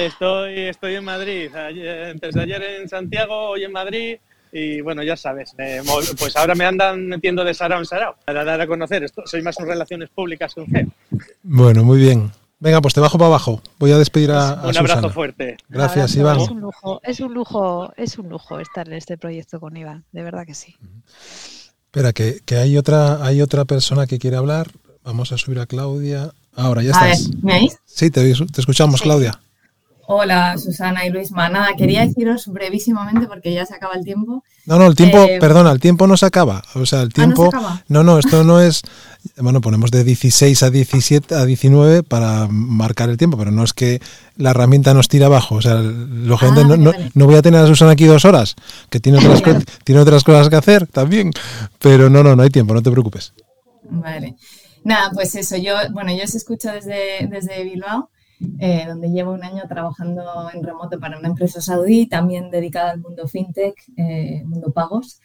Estoy en Madrid, desde ayer en Santiago, hoy en Madrid y bueno, ya sabes, pues ahora me andan metiendo de sarao en sarao para dar a conocer esto. Soy más en relaciones públicas que un CEO. Bueno, muy bien. Venga, pues te bajo para abajo. Voy a despedir a Susana. Un abrazo fuerte. Gracias, Iván. Es un lujo estar en este proyecto con Iván. De verdad que sí. Espera, que hay otra persona que quiere hablar. Vamos a subir a Claudia. Ahora, ya estás. A ver, ¿me oís? Sí, te escuchamos, sí. Claudia. Hola, Susana y Luisma. Nada, quería deciros brevísimamente porque ya se acaba el tiempo. No, el tiempo, el tiempo no se acaba. O sea, el tiempo... No, esto no es... Bueno, ponemos de 16 a 17 a 19 para marcar el tiempo, pero no es que la herramienta nos tira abajo. O sea, lógicamente no voy a tener a Susana aquí 2 horas, que tiene otras cosas que hacer también. Pero no hay tiempo, no te preocupes. Vale. Nada, pues eso. Yo os escucho desde Bilbao. Donde llevo 1 año trabajando en remoto para una empresa saudí, también dedicada al mundo fintech, mundo pagos.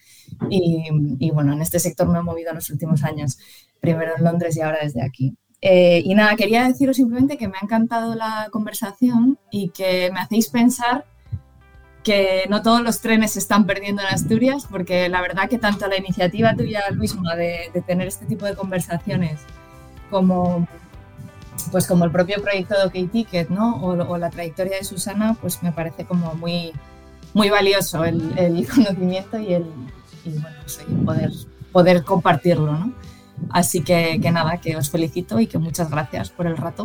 Y bueno, en este sector me he movido en los últimos años, primero en Londres y ahora desde aquí. Y nada, quería deciros simplemente que me ha encantado la conversación y que me hacéis pensar que no todos los trenes se están perdiendo en Asturias, porque la verdad que tanto la iniciativa tuya, Luisma, de tener este tipo de conversaciones como el propio proyecto de OkTicket, ¿no? O la trayectoria de Susana, pues me parece como muy, muy valioso el conocimiento y poder compartirlo, ¿no? Así que nada, que os felicito y que muchas gracias por el rato.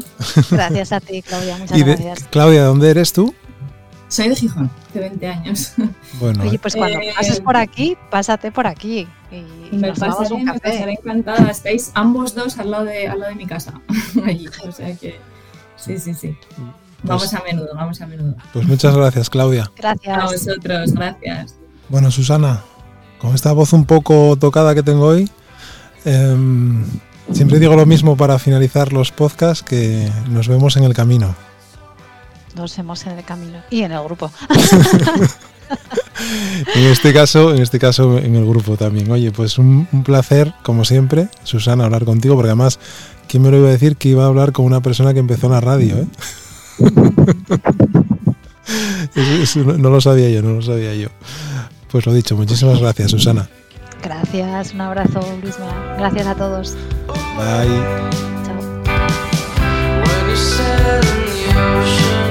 Gracias a ti, Claudia, muchas gracias. Claudia, ¿dónde eres tú? Soy de Gijón, de 20 años. Bueno, oye, pues cuando pases por aquí, pásate por aquí. Y me pasaré encantada. Estáis ambos dos al lado de mi casa. Allí, o sea que sí. Vamos a menudo. Pues muchas gracias, Claudia. Gracias. A vosotros, gracias. Bueno, Susana, con esta voz un poco tocada que tengo hoy, siempre digo lo mismo para finalizar los podcasts, que nos vemos en el camino. Nos vemos en el camino y en el grupo. En este caso, en el grupo también. Oye, pues un placer, como siempre, Susana, hablar contigo, porque además, ¿quién me lo iba a decir que iba a hablar con una persona que empezó en la radio, ¿eh? Eso no lo sabía yo. Pues lo dicho, muchísimas gracias, Susana. Gracias, un abrazo, Luisma. Gracias a todos. Bye. Chao.